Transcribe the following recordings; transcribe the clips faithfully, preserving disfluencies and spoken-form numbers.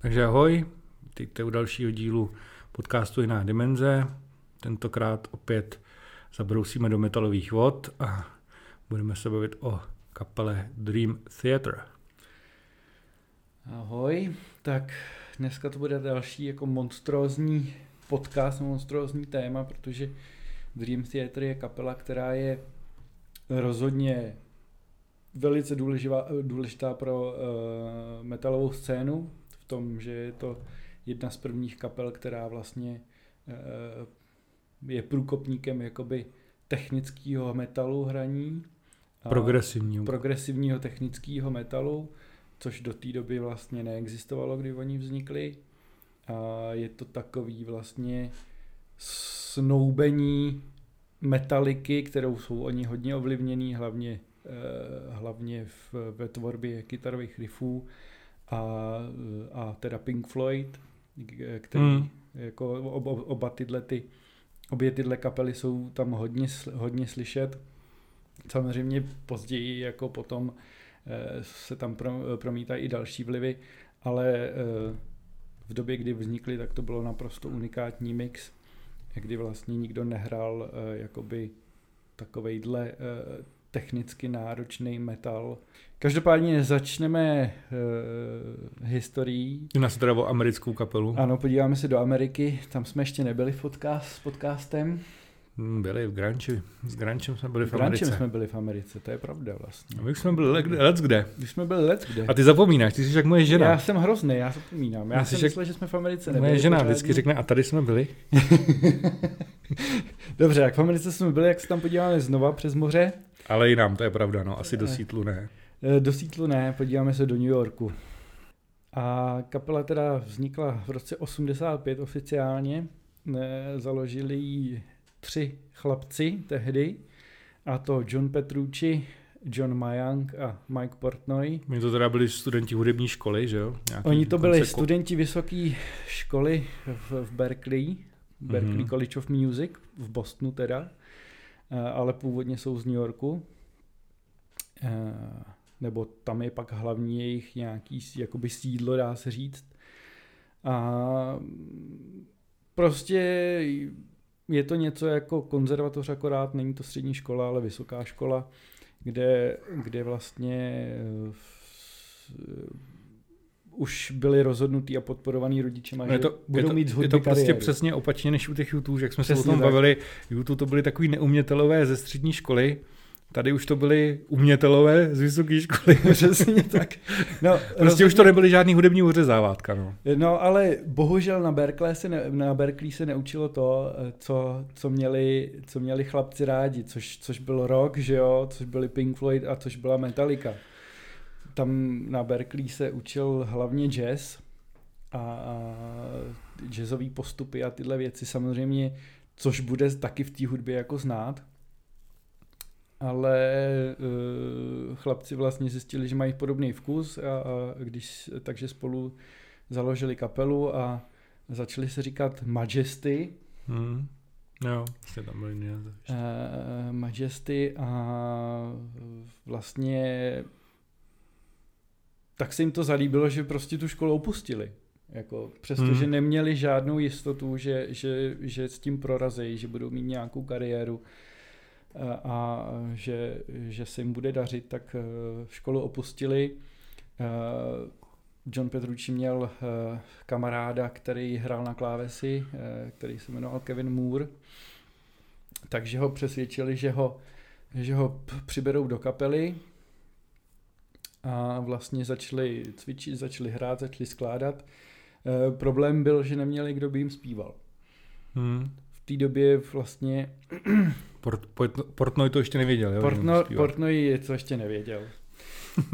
Takže ahoj, teď u dalšího dílu podcastu Jiná dimenze. Tentokrát opět zabrousíme do metalových vod a budeme se bavit o kapele Dream Theater. Ahoj, tak dneska to bude další jako monstrózní podcast, monstrózní téma, protože Dream Theater je kapela, která je rozhodně velice důležitá pro uh, metalovou scénu v tom, že je to jedna z prvních kapel, která vlastně uh, je průkopníkem jakoby technického metalu hraní. Progresivního. Progresivního technického metalu, což do té doby vlastně neexistovalo, kdy oni vznikli. A je to takový vlastně snoubení Metalliky, kterou jsou oni hodně ovlivnění, hlavně hlavně v, ve tvorbě kytarových riffů a, a teda Pink Floyd, který mm. jako ob, oba tyhle ty, obě tyhle kapely jsou tam hodně, hodně slyšet. Samozřejmě později jako potom se tam promítají i další vlivy, ale v době, kdy vznikly, tak to bylo naprosto unikátní mix, kdy vlastně nikdo nehrál jakoby takovejhle technicky náročný metal. Každopádně začneme uh, historií. Jedná se teda o americkou kapelu. Ano, podíváme se do Ameriky, tam jsme ještě nebyli v podcast, s podcastem. Byli v Granči, s Grančem jsme byli v, v Americe. S jsme byli v Americe, to je pravda vlastně. A my jsme byli let kde. My jsme byli let kde. A ty zapomínáš, ty jsi jak moje žena. Já jsem hrozný, já zapomínám, já, já jsem myslel, že jsme v Americe nebyli. Moje žena vždycky řekne, a tady jsme byli. Dobře, jak v Americe jsme byli, jak se tam podíváme znova přes moře. Ale jinam, to je pravda, no, asi do Seattlu ne. Do Seattlu ne, podíváme se do New Yorku. A kapela teda vznikla v roce osmdesát pět oficiálně, založili ji tři chlapci tehdy, a to John Petrucci, John Myung a Mike Portnoy. Oni to teda byli studenti hudební školy, že jo? Nějaký Oni to byli studenti vysoké školy v, v Berklee, Berklee mm-hmm. College of Music, v Bostonu teda, ale původně jsou z New Yorku, nebo tam je pak hlavní jejich nějaký jakoby sídlo, dá se říct. A prostě je to něco jako konzervatoř, akorát není to střední škola, ale vysoká škola, kde, kde vlastně už byli rozhodnutí a podporovaní rodičema, no že to, budou to, mít z hudby kariéru. Je to prostě kariéru. Přesně opačně než u těch YouTube, jak jsme přesně se o tom tak. bavili. YouTube to byli takový neumětelové ze střední školy, tady už to byli umětelové z vysoké školy. Přesně tak. No, prostě rozhodně už to nebyly žádný hudební ořezávátka. No. no ale bohužel na Berklee se, ne, na Berklee se neučilo to, co, co, měli, co měli chlapci rádi, což, což byl rock, že jo, což byli Pink Floyd a což byla Metallica. Tam na Berklee se učil hlavně jazz a, a jazzový postupy a tyhle věci samozřejmě, což bude taky v té hudbě jako znát. Ale uh, chlapci vlastně zjistili, že mají podobný vkus, a, a když, takže spolu založili kapelu a začali se říkat Majesty. Hmm. Jo, jste tam byli uh, Majesty a vlastně tak se jim to zalíbilo, že prostě tu školu opustili. Jako, přestože hmm. neměli žádnou jistotu, že, že, že s tím prorazí, že budou mít nějakou kariéru a, a že, že se jim bude dařit, tak školu opustili. John Petrucci měl kamaráda, který hrál na klávesi, který se jmenoval Kevin Moore, takže ho přesvědčili, že ho, že ho přiberou do kapely. A vlastně začali cvičit, začali hrát, začali skládat. E, problém byl, že neměli, kdo by jim zpíval. Hmm. V té době vlastně Port, Port, Portnoy to ještě nevěděl, jo? Portno, Portnoy to ještě nevěděl.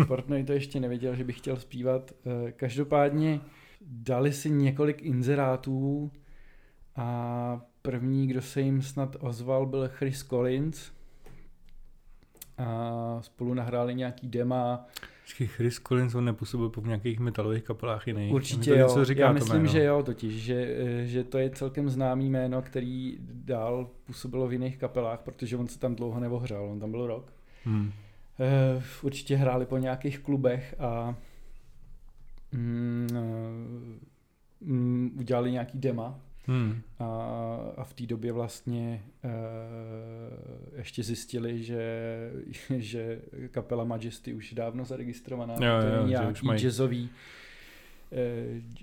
Portnoy to ještě nevěděl, že by chtěl zpívat. E, každopádně dali si několik inzerátů a první, kdo se jim snad ozval, byl Chris Collins. A spolu nahráli nějaký dema. Chris Collins, on nepůsobil po nějakých metalových kapelách jiných. Určitě to jo, říká já myslím, že jo totiž, že, že to je celkem známý jméno, který dál působilo v jiných kapelách, protože on se tam dlouho neohřál, on tam byl rok. Hmm. Určitě hráli po nějakých klubech a dělali nějaký dema. Hmm. A, a v té době vlastně uh, ještě zjistili, že, že kapela Majesty už dávno zaregistrovaná, jo, to jo, nějaký mají... jazzový,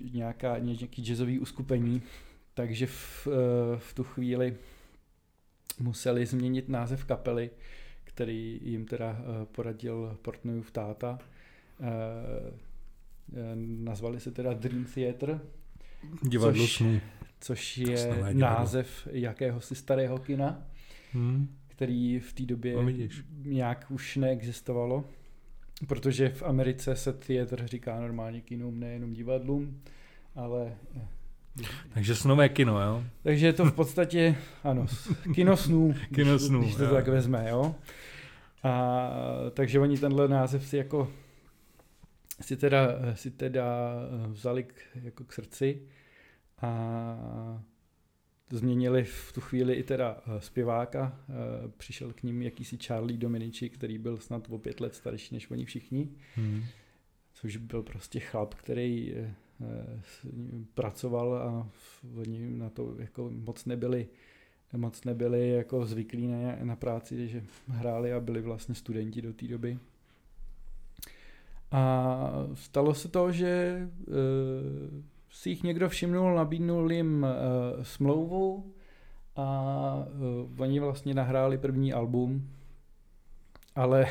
uh, nějaká, nějaký jazzový uskupení, takže v, uh, v tu chvíli museli změnit název kapely, který jim teda uh, poradil Portnoyův táta. Uh, uh, nazvali se teda Dream Theater, divadlo snů. Což je název jakéhosi starého kina, hmm. který v té době nějak už neexistovalo, protože v Americe se theater říká normálně kinům, nejenom divadlům, ale... Takže snové kino, jo? Takže je to v podstatě, ano, kino snů, kino snů když, když to tak vezme, jo? A, takže oni tenhle název si jako si teda, si teda vzali k, jako k srdci a změnili v tu chvíli i teda zpěváka. Přišel k ním jakýsi Charlie Dominici, který byl snad o pět let starší než oni všichni, hmm. což byl prostě chlap, který pracoval a oni na to jako moc nebyli, moc nebyli jako zvyklí na, na práci, že hráli a byli vlastně studenti do té doby. A stalo se to, že si jich někdo všimnul, nabídnul jim uh, smlouvu a uh, oni vlastně nahráli první album, ale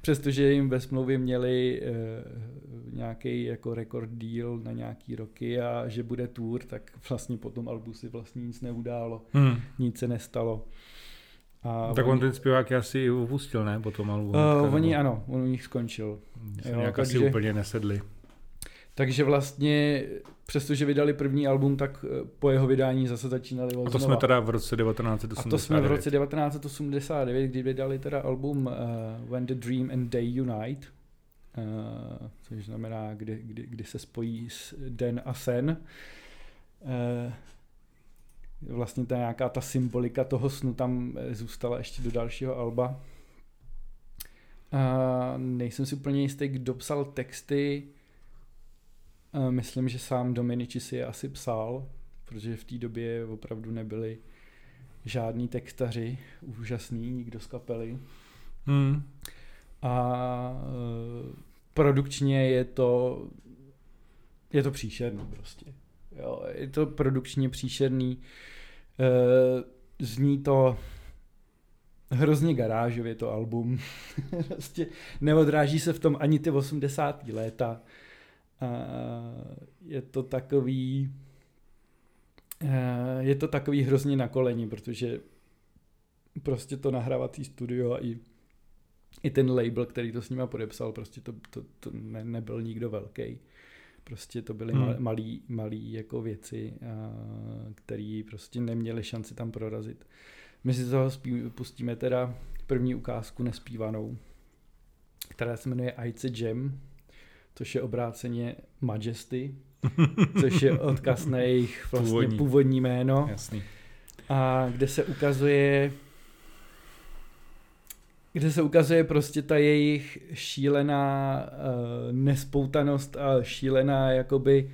přestože jim ve smlouvě měli uh, nějaký jako record deal na nějaký roky a že bude tour, tak vlastně po tom albu si vlastně nic neudálo, hmm. nic se nestalo. A tak oni, on ten zpěvák asi opustil, ne? Po tom albu? Uh, oni nebo... ano, on u nich skončil. Jo, nějak takže... asi úplně nesedli. Takže vlastně, přestože vydali první album, tak po jeho vydání zase začínali od A to znova. Jsme teda v roce devatenáct set osmdesát devět. A to jsme v roce devatenáct set osmdesát devět, kdy vydali teda album uh, When the Dream and Day Unite, uh, což znamená, kdy, kdy, kdy se spojí s den a sen. Uh, vlastně ta nějaká ta symbolika toho snu tam zůstala ještě do dalšího alba. Uh, nejsem si úplně jistý, kdo psal texty. Myslím, že sám Dominici si je asi psal, protože v té době opravdu nebyli žádní textaři úžasný, nikdo z kapely. Hmm. A produkčně je to je to příšerný prostě. Jo, je to produkčně příšerný. Zní to hrozně garážově to album. Prostě neodráží se v tom ani ty osmdesátá léta. A je to takový je to takový hrozně na koleni, protože prostě to nahrávací studio a i, i ten label, který to s nima podepsal, prostě to, to, to ne, nebyl nikdo velký. Prostě to byly hmm. malý, malý jako věci, které prostě neměly šanci tam prorazit. My si z toho spí, pustíme teda první ukázku nespívanou, která se jmenuje Ice Jam, což je obráceně Majesty, což je odkaz na jejich vlastně původní, původní jméno. Jasný. A kde se ukazuje kde se ukazuje prostě ta jejich šílená uh, nespoutanost a šílená jakoby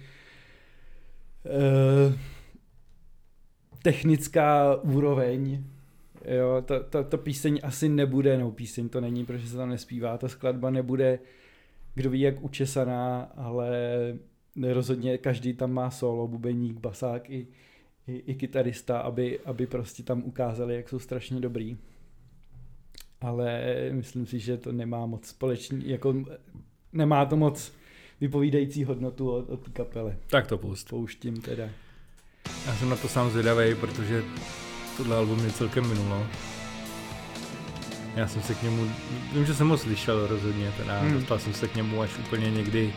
uh, technická úroveň. Jo, ta, ta, ta píseň asi nebude, no píseň to není, protože se tam nespívá, ta skladba nebude kdo ví jak učesaná, ale rozhodně každý tam má solo, bubeník, basák i, i, i kytarista, aby, aby prostě tam ukázali, jak jsou strašně dobrý. Ale myslím si, že to nemá moc společný, jako nemá to moc vypovídající hodnotu od, od kapely. Tak to pust. Pouštím teda. Já jsem na to sám zvědavej, protože tohle album mě celkem minulo. Já jsem se k němu, vím, že jsem ho slyšel rozhodně, teda hmm. dostal jsem se k němu až úplně někdy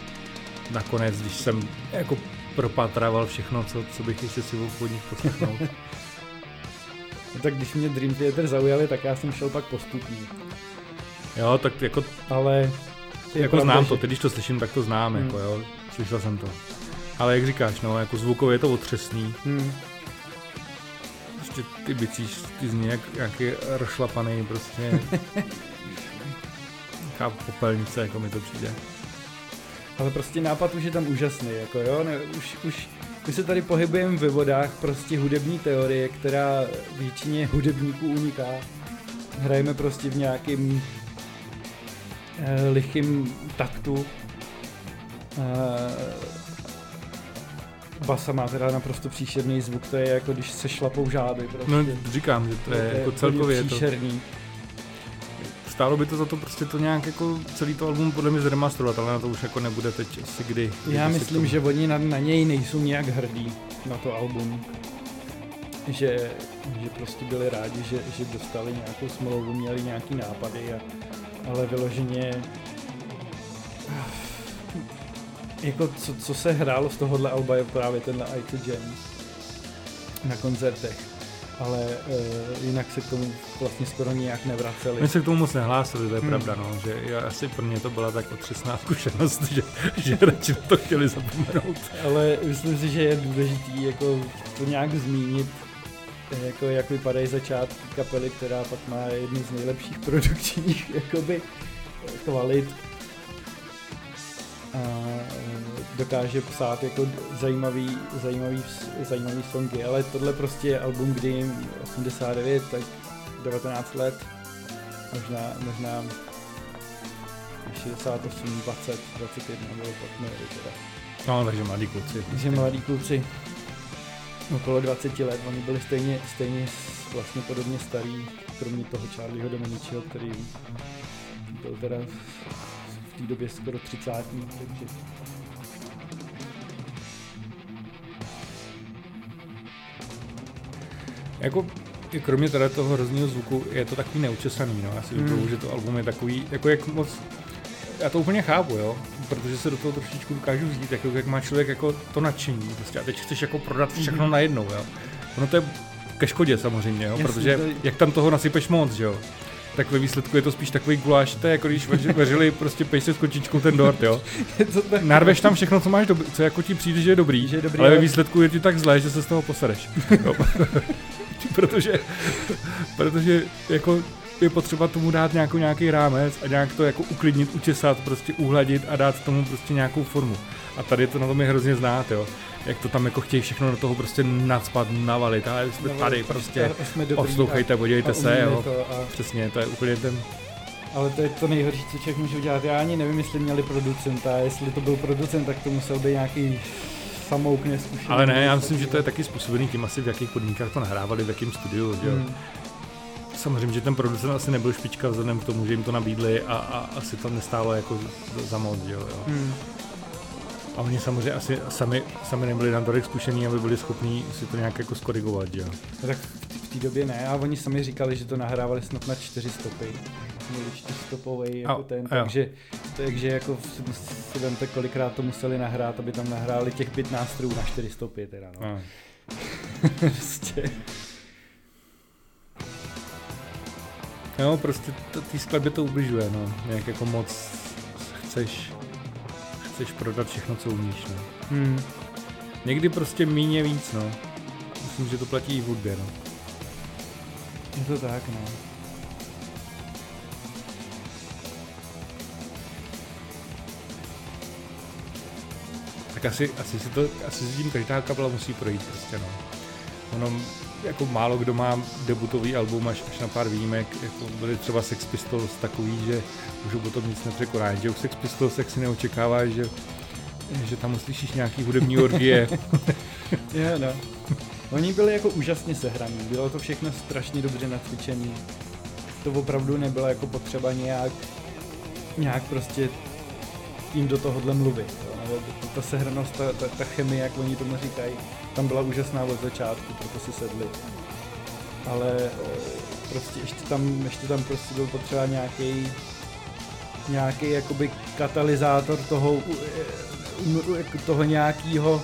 nakonec, když jsem jako propatrával všechno, co, co bych ještě si od nich poslechnout. Tak když mě Dream Theater zaujali, tak já jsem šel pak postupně. Jo, tak jako, ale jako pravda, znám že... to, teď když to slyším, tak to znám, hmm. jako jo, slyšel jsem to. Ale jak říkáš, no, jako zvukově je to otřesný. Hmm. Ty bicíš, ty zní jak nějaký rošlapaný prostě nějaká popelnice, jako mi to přijde. Ale prostě nápad už je tam úžasný, jako jo, ne, už, už My se tady pohybujeme ve vodách prostě hudební teorie, která většině hudebníků uniká. Hrajeme prostě v nějakým eh, lichým taktu. Eh, Basa má teda naprosto příšerný zvuk, to je jako když se šlapou žáby prostě. No říkám, že to je, to je jako celkově příšerný. Je to, stálo by to za to prostě to nějak jako celý to album podle mě zremastrovat, ale na to už jako nebude teď asi kdy. Já myslím, že oni na, na něj nejsou nějak hrdí, na to album. Že, že prostě byli rádi, že, že dostali nějakou smlouvu, měli nějaký nápady, a, ale vyloženě... Jako co, co se hrálo z tohohle alba je právě tenhle Ice Jam na koncertech, ale e, jinak se k tomu vlastně skoro nijak nevraceli. My se k tomu moc nehlásili, to je hmm. pravda, no, že já, asi pro mě to byla tak otřesná zkušenost, že, že radši to chtěli zapomenout. Ale myslím si, že je důležitý jako to nějak zmínit, jako jak vypadají začátky kapely, která pak má jednu z nejlepších produkčních jakoby kvalit. Dokáže psát jako zajímavý, zajímavý, zajímavý songy, ale tohle prostě je album, kdy jim osmdesát devět, tak devatenáct let, možná, možná šedesát osm, dvacet, dvacet jedna, nebo tak měli teda. No, takže mladí kluci. Takže mladí kluci, okolo dvacet let, oni byli stejně, stejně vlastně podobně starý, kromě toho Charlieho Dominiciho, který byl teda v té době skoro třicátní, takže... Jako, kromě teda toho hroznýho zvuku, je to takový neučesaný, no, já si vypruju, hmm. že to album je takový, jako jak moc, já to úplně chápu, jo, protože se do toho trošičku dokážu vzít, jako jak má člověk jako to nadšení, prostě a teď chceš jako prodat všechno hmm. najednou, jo. Ono to je ke škodě samozřejmě, jo, jasně, protože je... jak tam toho nasypeš moc, že jo. Tak ve výsledku je to spíš takový guláš, to je jako když vařili prostě pejse s kočičkou ten dort, jo. Narveš tam všechno, co máš, dobrý, co jako ti přijde, že je dobrý, že je dobrý ale ve výsledku je ti tak zlé, že se z toho posereš. protože, protože jako je potřeba tomu dát nějakou, nějaký rámec a nějak to jako uklidnit, učesat, prostě uhladit a dát tomu prostě nějakou formu. A tady to na tom je hrozně znát, jo. Jak to tam jako chtějí všechno do toho prostě nacpat, navalit, ale jsme navalit, tady prostě, poslouchejte, podívejte se, jo, to a... přesně, to je úplně ten... Ale to je to nejhorší, co člověk může udělat, já ani nevím, jestli měli producenta, jestli to byl producent, tak to musel být nějaký samouk neskušený. Ale ne, já myslím, že to je taky způsobený tím asi, v jakých podmínkách to nahrávali, v jakém studiu, jo. Hmm. Samozřejmě, že ten producent asi nebyl špička vzhledem k tomu, že jim to nabídli a, a asi to nestálo jako za moc, jo. Hmm. A oni samozřejmě asi sami, sami nebyli na tolik zkušení, aby byli schopní si to nějak jako skorigovat, jo. No tak v té době ne, a oni sami říkali, že to nahrávali snad na čtyři stopy. Měli čtyřstopovej jako a, ten, a takže, takže jako si vemte, kolikrát to museli nahrát, aby tam nahráli těch pět nástrojů na čtyři stopy teda, no. Prostě. Jo, prostě té skladbě to ubližuje, no. Nějak jako moc chceš... chceš prodat všechno, co umíš, no. Hmm. Někdy prostě míň víc, no. Myslím, že to platí i v hudbě, no. Je to tak, no. Tak asi, asi si to, asi si tím každá kapela musí projít, prostě, no. Ono, jako málo kdo má debutový album, až, až na pár výjimek, jako byly třeba Sex Pistols takový, že už o tom nic nepřekoná, že u Sex Pistols jak si neočekává, že, že tam uslyšíš nějaký hudební orgie. Jo, no. Oni byli jako úžasně sehraní, bylo to všechno strašně dobře nacvičený. To opravdu nebylo jako potřeba nějak, nějak prostě jim do tohohle mluvit. Jo. Ta sehranost, ta, ta, ta chemie, jak oni tomu říkají, tam byla úžasná od začátku, proto si sedli. Ale e, prostě ještě tam, ještě tam prostě byl potřeba nějaký nějaký jakoby katalyzátor toho toho nějakýho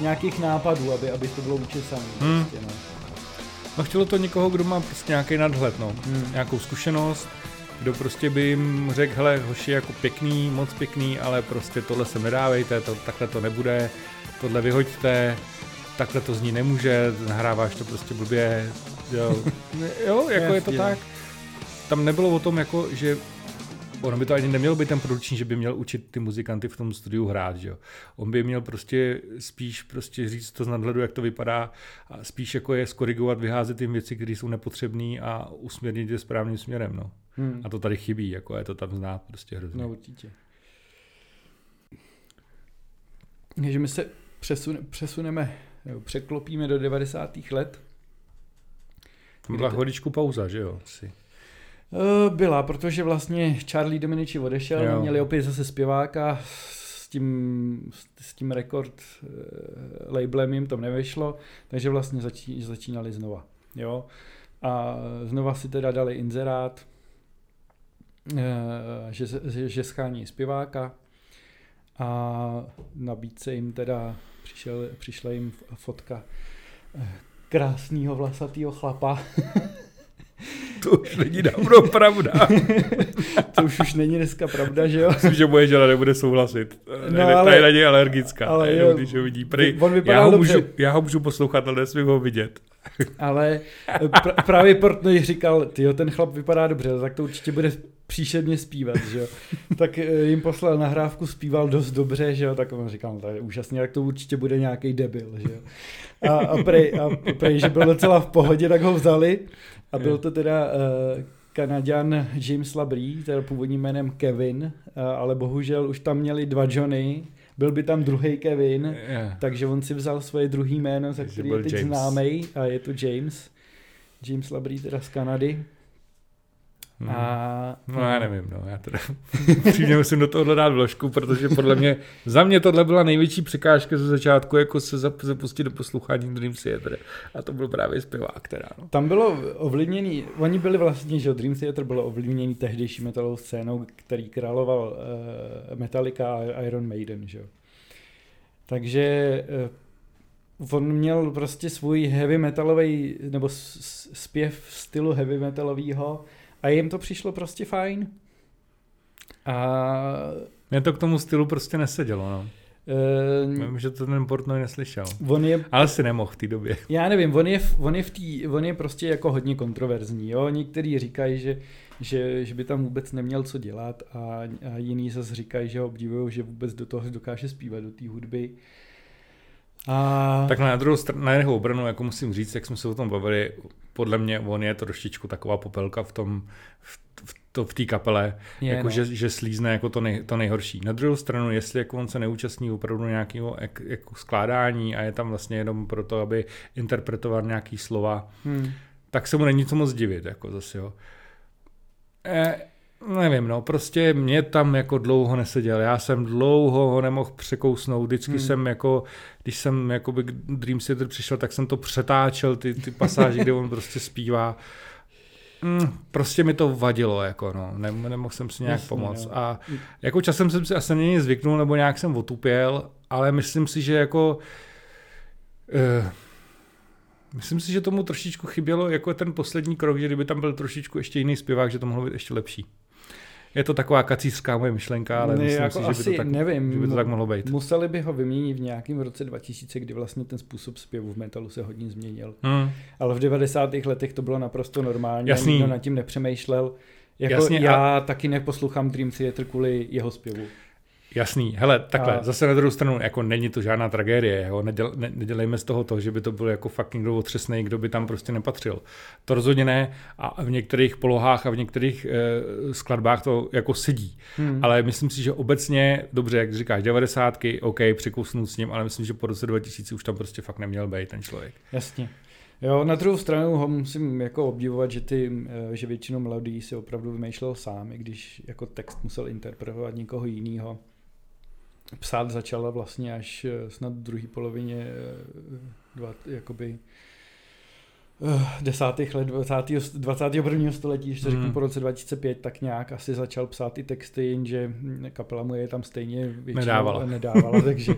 nějakých nápadů, aby, aby to bylo učesané. Hmm. Prostě, no. No chtělo to někoho, kdo má prostě nějaký nadhled, no. Hmm. Nějakou zkušenost, kdo prostě by jim řekl, hele hoši, jako pěkný, moc pěkný, ale prostě tohle se nedávejte, to, takhle to nebude. Tohle vyhoďte, takhle to zní nemůže, nahráváš to prostě blbě, jo, jo jako je to tak. Tam nebylo o tom, jako, že ono by to ani nemělo být ten produkční, že by měl učit ty muzikanty v tom studiu hrát, že jo. On by měl prostě spíš prostě říct to z nadhledu, jak to vypadá, a spíš jako je skorigovat, vyházet jim věci, které jsou nepotřebné a usměrnit je správným směrem, no. Hmm. A to tady chybí, jako je to tam znát prostě hrozně. No určitě. Takže my se přesune, přesuneme, nebo překlopíme do devadesátých let. Byla chviličku pauza, že jo? Si. Byla, protože vlastně Charlie Dominici odešel, jo. Měli opět zase zpěváka, s tím, s tím rekord labelem jim to nevyšlo, takže vlastně začí, začínali znova. Jo? A znova si teda dali inzerát, že, že schání zpěváka, a nabídce jim teda přišel, přišla jim fotka krásného vlasatého chlapa. To už není dávno pravda. To už, už není dneska pravda, že jo? Myslím, že moje žena nebude souhlasit. No, ta je na něj alergická. Ale jenom, jo, když ho vidí. Prý, on já, ho můžu, já ho můžu poslouchat, ale nesmím ho vidět. Ale pra, právě Portnoy říkal, tyjo, ten chlap vypadá dobře, tak to určitě bude příšerně zpívat, že jo. Tak jim poslal nahrávku, zpíval dost dobře, že jo, tak on říkal, tak úžasně, tak to určitě bude nějaký debil, že jo. A, a, prej, a prej, že byl docela v pohodě, tak ho vzali, a byl to teda uh, Kanaďan James Labrie, teda původním jménem Kevin, uh, ale bohužel už tam měli dva Johnny, byl by tam druhý Kevin, yeah. Takže on si vzal svoje druhý jméno, za který je teď James. Známej, a je to James, James Labrie teda z Kanady. Hmm. A... No já nevím, no, já teda přímě musím do tohohle dát vložku, protože podle mě, za mě tohle byla největší překážka ze začátku, jako se zapustit do poslouchání Dream Theater, a to byl právě zpěvák teda. No. Tam bylo ovlivněný, oni byli vlastně, že Dream Theater bylo ovlivněný tehdejší metalovou scénou, který královal uh, Metallica a Iron Maiden, že jo. Takže... Uh, on měl prostě svůj heavy metalový, nebo zpěv v stylu heavy metalovýho, a jim to přišlo prostě fajn. A... mě to k tomu stylu prostě nesedělo, no. Vím, ehm... že to ten Portnoy neslyšel. On je... ale si nemohl v té době. Já nevím, on je, on je, v tý, on je prostě jako hodně kontroverzní, jo. Někteří říkají, že, že, že by tam vůbec neměl co dělat, a, a jiní zase říkají, že ho obdivují, že vůbec do toho dokáže zpívat, do té hudby. A... tak na druhou stranu, na jeho obranu, jako musím říct, jak jsme se o tom bavili, podle mě on je trošičku taková popelka v tom, v, v, to, v té kapele, je, jako no. že, že slízne jako to, nej, to nejhorší. Na druhou stranu, jestli jako on se neúčastní opravdu nějakého ek, jako skládání a je tam vlastně jenom proto, aby interpretoval nějaký slova, hmm. tak se mu není co moc divit, jako zase, jo. E... nevím, no, prostě mě tam jako dlouho neseděl, já jsem dlouho ho nemohl překousnout, vždycky hmm. jsem jako, když jsem jakoby k Dream Theater přišel, tak jsem to přetáčel, ty, ty pasáže, kde on prostě zpívá, mm, prostě mi to vadilo, jako no, Nem, nemohl jsem si nějak Jasně, pomoct, no. A jako časem jsem si asi není zvyknul, nebo nějak jsem otupěl, ale myslím si, že jako... Uh, myslím si, že tomu trošičku chybělo jako ten poslední krok, že kdyby tam byl trošičku ještě jiný zpěvák, že to mohlo být ještě lepší. Je to taková kacířská moje myšlenka, ale ne, myslím jako si, že, asi, by to tak, nevím, že by to tak mohlo být. Museli by ho vyměnit v nějakém roce dva tisíce, kdy vlastně ten způsob zpěvu v metalu se hodně změnil. Hmm. Ale v devadesátých letech to bylo naprosto normální, Jasný. Nikdo nad tím nepřemýšlel. Jako Jasně, já a... taky neposlouchám Dream Theater kvůli jeho zpěvu. Jasný, hele, takhle, a... zase na druhou stranu, jako není to žádná tragédie, jo? Neděl, ne, nedělejme z toho to, že by to byl jako fakt někdo otřesnej, kdo by tam prostě nepatřil. To rozhodně ne, a v některých polohách a v některých eh, skladbách to jako sedí, hmm. ale myslím si, že obecně, dobře, jak říkáš, devadesátky, ok, překusnu s ním, ale myslím, že po roce dva tisíce už tam prostě fakt neměl být ten člověk. Jasně. Jo, na druhou stranu ho musím jako obdivovat, že, ty, že většinu melodií si opravdu vymýšlel sám, i když jako text musel interpretovat někoho jiného. Psát začala vlastně až snad v druhé polovině dva, jakoby, desátých let dvacátého, dvacátého prvního století, ještě řeknu mm. po roce dva tisíce pět, tak nějak asi začal psát i texty, jenže kapela mu je tam stejně většinou nedávala, nedávala takže,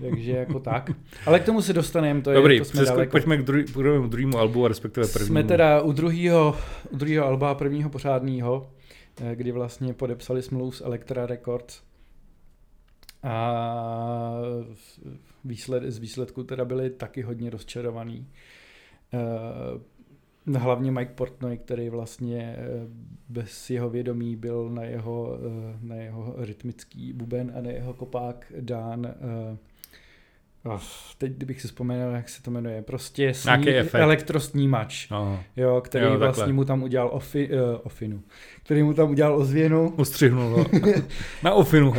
takže jako tak. Ale k tomu se dostaneme. To Dobrý, je, to jsme přesku, daleko. Pojďme k druhému, druhému albu a respektive prvnímu. Jsme teda u druhého, u druhého alba, prvního pořádného, kdy vlastně podepsali smlouvu s Elektra Records. A výsled, z výsledku teda byli taky hodně rozčarovaný. Hlavně Mike Portnoy, který vlastně bez jeho vědomí byl na jeho, na jeho rytmický buben a na jeho kopák dán... Oh, teď kdybych si vzpomněl, jak se to jmenuje, prostě sní, elektrosnímač, oh. jo, který jo, vlastně takhle. mu tam udělal ofi, uh, ofinu, který mu tam udělal ozvěnu. Ustřihnul na ofinu.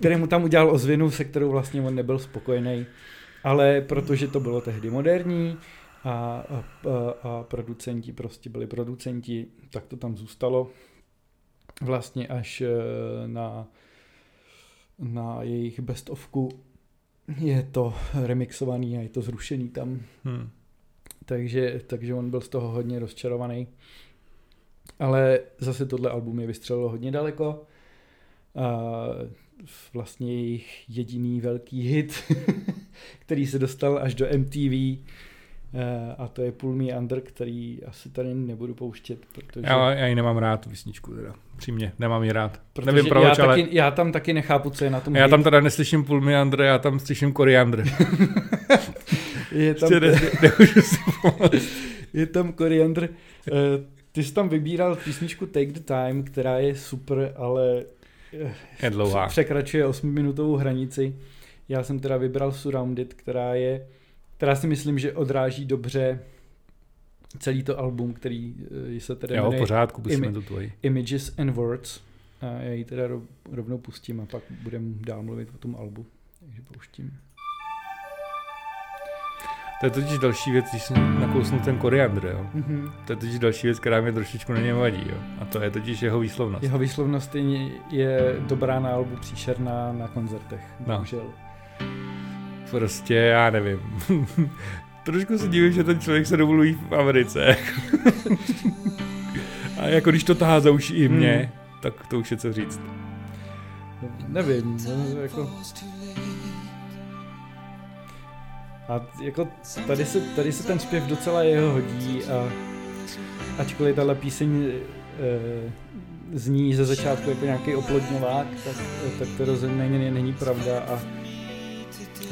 Který mu tam udělal ozvěnu, se kterou vlastně on nebyl spokojený, ale protože to bylo tehdy moderní a, a, a producenti prostě byli producenti, tak to tam zůstalo vlastně až na, na jejich bestovku. Je to remixovaný a je to zrušený tam. Hmm. Takže, takže on byl z toho hodně rozčarovaný. Ale zase tohle album je vystřelilo hodně daleko. A vlastně jejich jediný velký hit, který se dostal až do M T V, a to je Pull Me Under, který asi tady nebudu pouštět, protože... Já, já ji nemám rád, písničku teda, přímě, nemám ji rád. Protože nevím proč, já, ale... taky, já tam taky nechápu, co je na tom. Já hit. Tam teda neslyším Pull Me Under, já tam slyším koriandr. je, tam... ne, ne, je tam koriandr. Ty jsi tam vybíral písničku Take the Time, která je super, ale je dlouhá. Překračuje osmiminutovou hranici. Já jsem teda vybral Surrounded, která je která si myslím, že odráží dobře celý to album, který se tedy jmenuje pořádku, Imi- Images and Words. A já ji teda rovnou pustím a pak budem dál mluvit o tom albu. Takže pouštím. To je totiž další věc, když jsem nakousnul ten koriandr, jo. Mm-hmm. To je totiž další věc, která mě trošičku na něm vadí, jo. A to je totiž jeho výslovnost. Jeho výslovnost je, je dobrá na albu, příšerná na koncertech. No. Prostě já nevím. Trošku se divím, že ten člověk se dovolují v Americe. A jako když to tahá za uši i mě, hmm. tak to už je co říct. Nevím, jako... A jako tady se, tady se ten zpěv docela jeho hodí a... Ačkoliv tahle píseň eh, zní ze začátku jako nějaký oplodňovák, tak, tak to rozhodně není pravda a...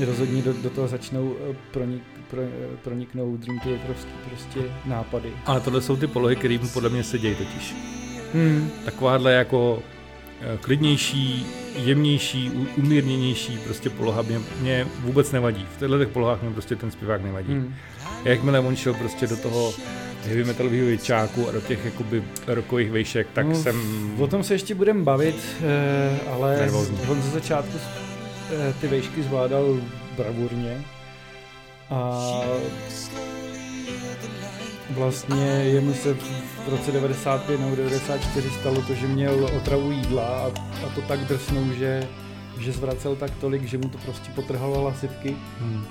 Rozhodně do, do toho začnou pronik, pro, proniknout Dream Theaterovský prostě nápady. Ale tohle jsou ty polohy, které podle mě se dějí totiž. Hmm. Takováhle jako klidnější, jemnější, umírněnější prostě poloha mě, mě vůbec nevadí. V těchto polohách mě prostě ten zpěvák nevadí. Hmm. Jakmile on šel prostě do toho heavy metalového věčáku a do těch jakoby rokových vejšek, tak no, jsem... O tom se ještě budem bavit, ale nervózní. On ze začátku... ty vejšky zvládal bravurně a vlastně jemu se v roce devadesát pět nebo devadesát čtyři stalo to, že měl otravu jídla a, a to tak drsnou, že, že zvracel tak tolik, že mu to prostě potrhalo hlasivky hmm.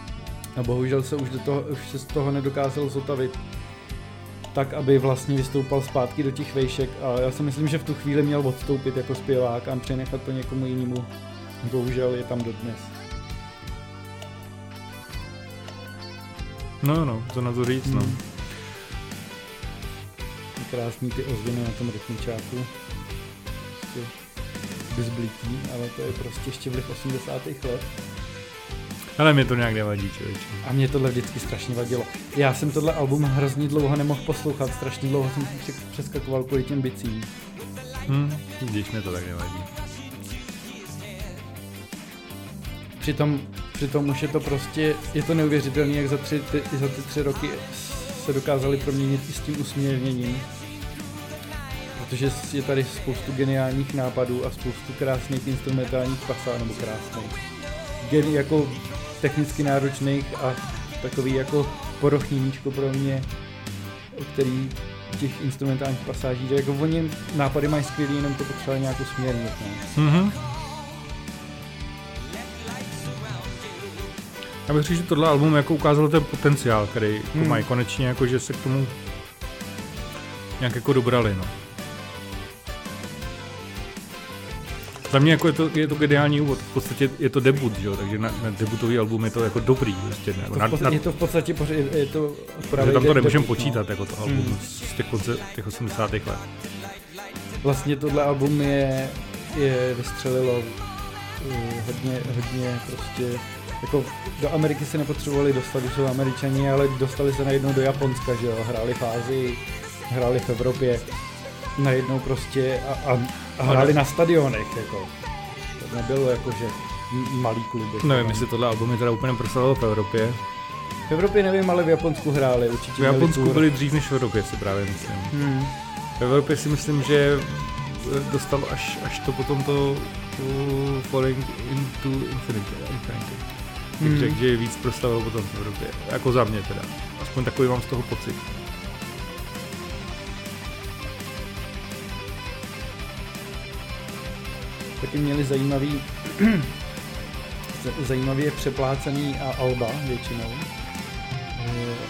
a bohužel se už, do toho, už se z toho nedokázal zotavit tak, aby vlastně vystoupal zpátky do těch vejšek a já si myslím, že v tu chvíli měl odstoupit jako zpěvák a přenechat to někomu jinému. Bohužel je tam dodnes. No no, to na to říct, hmm. no. Krásný ty ozvěny na tom rytmičáku. Prostě bezblitý, ale to je prostě ještě vliv osmdesátých let. Ale mě to nějak nevadí, člověče. A mě tohle vždycky strašně vadilo. Já jsem tohle album hrozně dlouho nemohl poslouchat, strašně dlouho jsem přeskakoval kvůli těm bicím. Hmm, když mě to tak nevadí. Přitom, přitom už je to prostě, je to neuvěřitelné, jak za, tři, ty, za ty tři roky se dokázali proměnit i s tím usměrněním. Protože je tady spoustu geniálních nápadů a spoustu krásných instrumentálních pasáží, nebo krásných. Gen, jako technicky náročných a takový jako porochníčko pro mě, který těch instrumentálních pasáží, že jako oni nápady mají skvělý, jenom to potřebovali nějakou směrnit. Mhm. Já bych říct, že tohle album jako ukázalo ten potenciál, který jako hmm. mají konečně, jako, že se k tomu nějak jako dobrali. No. Za mě jako je, to, je to geniální úvod, v podstatě je to debut, jo? Takže na, na debutový album je to jako dobrý. Vlastně, ne? To v podstatě, na, na, je to v podstatě je to právě tam to nemůžeme počítat, no. Jako to album hmm. z těch, konce, těch osmdesátých let. Vlastně tohle album je, je vystřelilo hodně, hodně prostě jako do Ameriky se nepotřebovali dostat, jsou Američani, ale dostali se najednou do Japonska, že jo, hráli v Ázii, hráli v Evropě, najednou prostě a, a, a hráli na stadionech, jako. To nebylo jakože malý kluby. Nevím, jestli tohle album je teda úplně proslavilo v Evropě. V Evropě nevím, ale v Japonsku hráli určitě. V Japonsku tour. Byli dřív než v Evropě, si právě myslím. Hmm. V Evropě si myslím, že dostal až, až to potom to uh, Falling into Infinity. Hmm. Řekl, že je víc proslavilo potom v Evropě. Jako za mě teda. Aspoň takový mám z toho pocit. Taky měli zajímavý zajímavě přeplácený a alba většinou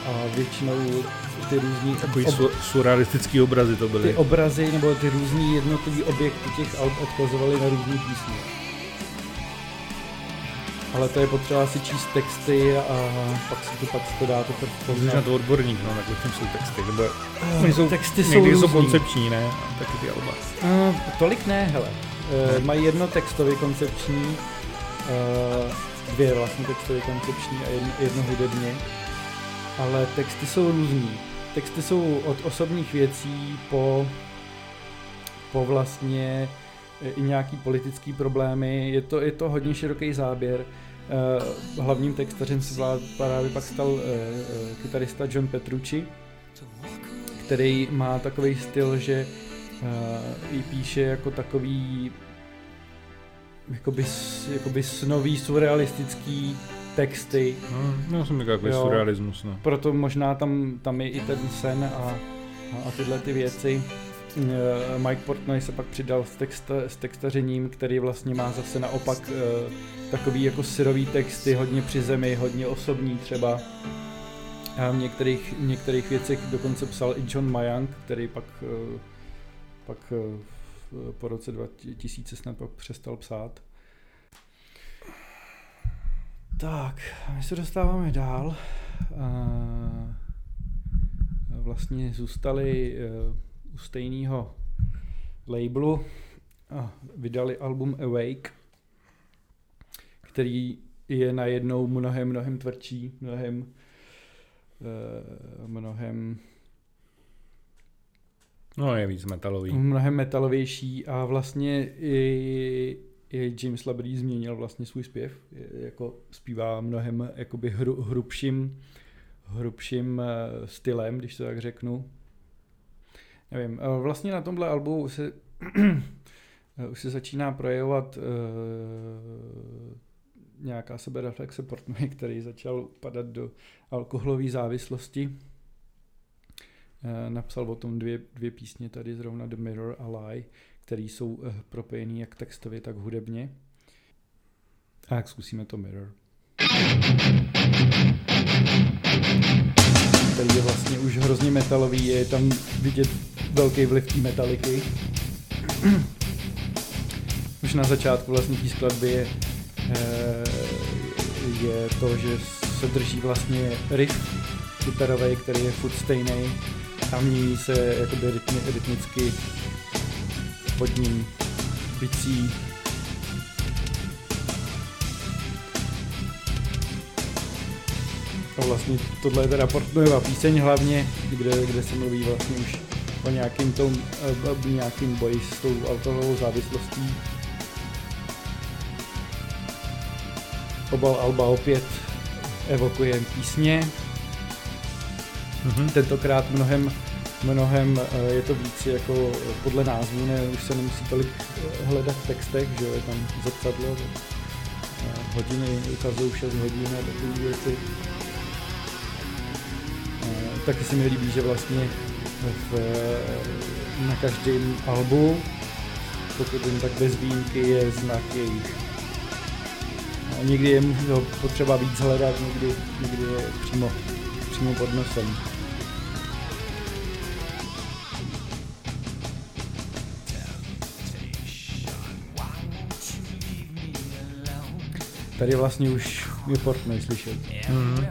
a většinou ty různý takový ob... surrealistický obrazy to byly. Ty obrazy nebo ty různý jednotlivý objekty těch alb odkazovaly na různý písně. Ale to je potřeba si číst texty a pak si to, pak si to dá to poznat. Na to odborník, no, tak čím jsou texty, nebo uh, jsou, texty jsou různý. Jsou koncepční, ne? A taky ty alba. Uh, tolik ne, hele. Uh, mají jedno textově koncepční, Uh, dvě vlastně textově koncepční a jedno, jedno hudebně, ale texty jsou různý. Texty jsou od osobních věcí po, po vlastně i nějaký politický problémy, je to, je to hodně široký záběr. Uh, hlavním textařem se právě pak stal uh, kytarista John Petrucci, který má takový styl, že uh, i píše jako takový jakoby, jakoby snový, surrealistický texty. No, já jsem nějaký surrealismus, ne. Proto možná tam, tam je i ten sen a, a tyhle ty věci. Mike Portnoy se pak přidal s, text, s textařením, který vlastně má zase naopak takový jako syrový texty, hodně při zemi, hodně osobní třeba. A v některých, některých věcech dokonce psal i John Myung, který pak pak po roce dva tisíce snad pak přestal psát. Tak, my se dostáváme dál. Vlastně zůstali u stejného labelu a vydali album Awake, který je najednou mnohem, mnohem tvrdší, mnohem, mnohem No, je víc metalový. Mnohem metalovější a vlastně i, i James Labrie změnil vlastně svůj zpěv. Je, jako zpívá mnohem jakoby hru, hrubším, hrubším stylem, když to tak řeknu. Nevím, vlastně na tomhle albu se, už se začíná projevovat uh, nějaká sebereflexe Portnoy, který začal padat do alkoholové závislosti. Napsal o tom dvě, dvě písně tady zrovna The Mirror a Lie, které jsou propojený jak textově, tak hudebně. Tak zkusíme to Mirror. Tady je vlastně už hrozně metalový, je tam vidět velký vliv té Metalliky. Už na začátku vlastně té skladby je, je to, že se drží vlastně riff kytarovej, který je furt stejnej. A mění se jakoby rytmi, rytmicky pod ním bicí. A vlastně tohle je teda Portnoyova píseň hlavně, kde, kde se mluví vlastně už o nějakým, tom, nějakým boji s tou alkoholovou závislostí. Obal alba opět evokuje písně. Mm-hmm. Tentokrát mnohem, mnohem je to víc jako podle názvu, ne, už se nemusí tolik hledat v textech, že jo, je tam zrcadlo, hodiny ukazují šest hodin a takové věci. Taky se mi líbí, že vlastně v, na každém albu, pokud jen tak bez výjimky, je znak jejich. Někdy je jo, potřeba víc hledat, někdy, někdy je přímo. přímo pod nosem. Tady vlastně už je Portnoy slyšet. Mm.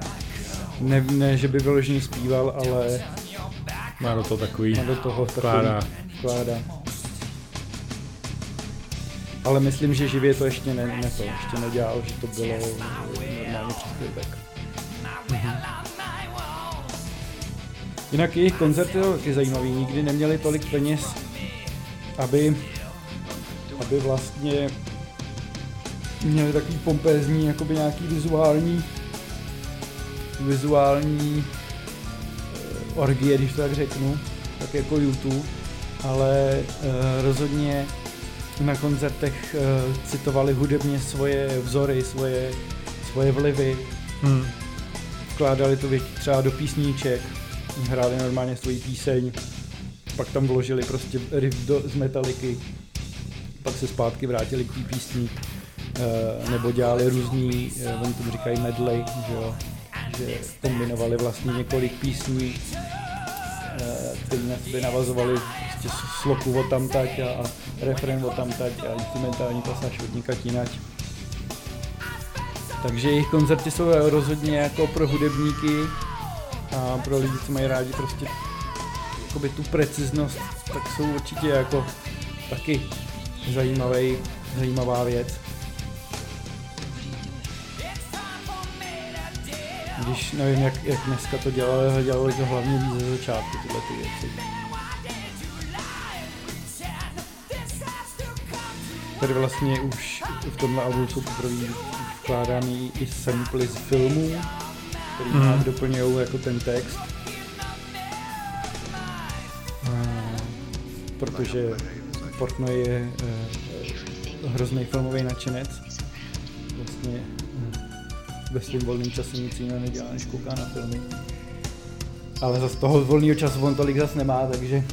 Ne, ne, že by vyloženě zpíval, ale má do toho takový, má do toho vkládá. Takový vkládá. ale myslím, že živě to ještě ne, ne to ještě nedělal, že to bylo normální příspěvek. Jinak jejich koncerty jsou taky zajímavý, nikdy neměli tolik peněz, aby, aby vlastně měli takový pompézní, jakoby nějaký vizuální, vizuální orgie, když to tak řeknu, tak jako YouTube, ale rozhodně na koncertech citovali hudebně svoje vzory, svoje, svoje vlivy, hmm. vkládali to třeba do písníček, hráli normálně svoji píseň, pak tam vložili prostě riff do, z Metalliky, pak se zpátky vrátili k tý písni, nebo dělali různý, oni tomu říkají medley, že jo, že kombinovali vlastně několik písní, které na sebe navazovali prostě sloku od tamtať a, a refrén od tamtať a instrumentální pasáž od nikak jinak. Takže jejich koncerty jsou rozhodně jako pro hudebníky a pro lidi, co mají rádi prostě jakoby tu preciznost, tak jsou určitě jako taky zajímavý, zajímavá věc. Když nevím, jak, jak dneska to dělali, dělali to hlavně víc ze začátku, tyhle ty věci. Tady vlastně už v tomhle albu jsou poprvé vkládaný i samply z filmů, který mm. nám doplňují jako ten text. Protože Portnoy je eh, hrozný filmový nadšenec. Vlastně ve svým volným čase nic jiného nedělá, než kouká na filmy. Ale zase toho volného času on tolik zase nemá, takže...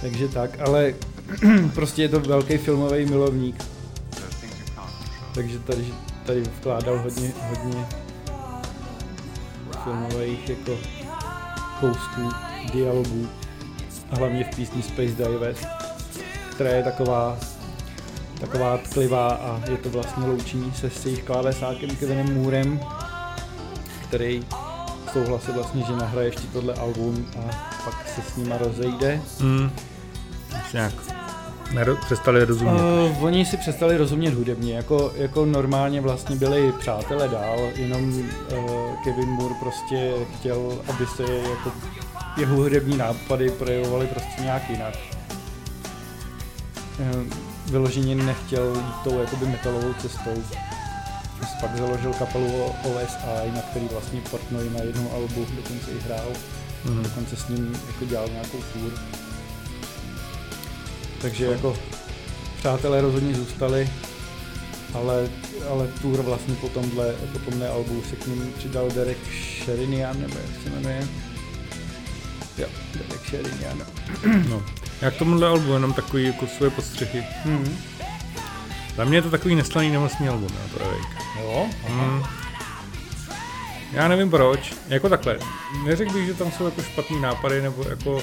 takže tak, ale prostě je to velký filmový milovník. Takže tady, tady vkládal hodně, hodně filmových jako kousků, dialogů. A hlavně v písni Space Divers, která je taková taková tklivá a je to vlastně loučení se s jejich klávesákem Kevinem Moorem, který souhlasil vlastně, že nahraje ještě tohle album a pak se s nima rozejde. Mm. Nějak Nero- přestali rozumět. Uh, oni si přestali rozumět hudebně, jako, jako normálně vlastně byli přátelé dál, jenom uh, Kevin Moore prostě chtěl, aby se jako jeho hudební nápady projevovaly prostě nějak jinak. Uh, Vyloženě nechtěl jít tou jakoby metalovou cestou. Pak založil kapelu O S I, na který vlastně Portnoy na jednom albu dokonce i hrál. Mm. Dokonce s ním jako dělal nějakou tour. Takže jako přátelé rozhodně zůstali, ale, ale tour vlastně po tomhle, po tomhle albu se k ním přidal Derek Sherinian, nebo jak se jmenuje. Jo, Derek Sherinian. No. Já k tomuhle albu jenom takový jako svoje postřechy. Hmm. Za mě je to takový neslaný nemocný album, já to Awake. Jo? Hmm. Já nevím proč, jako takhle, neřekl bych, že tam jsou jako špatný nápady nebo jako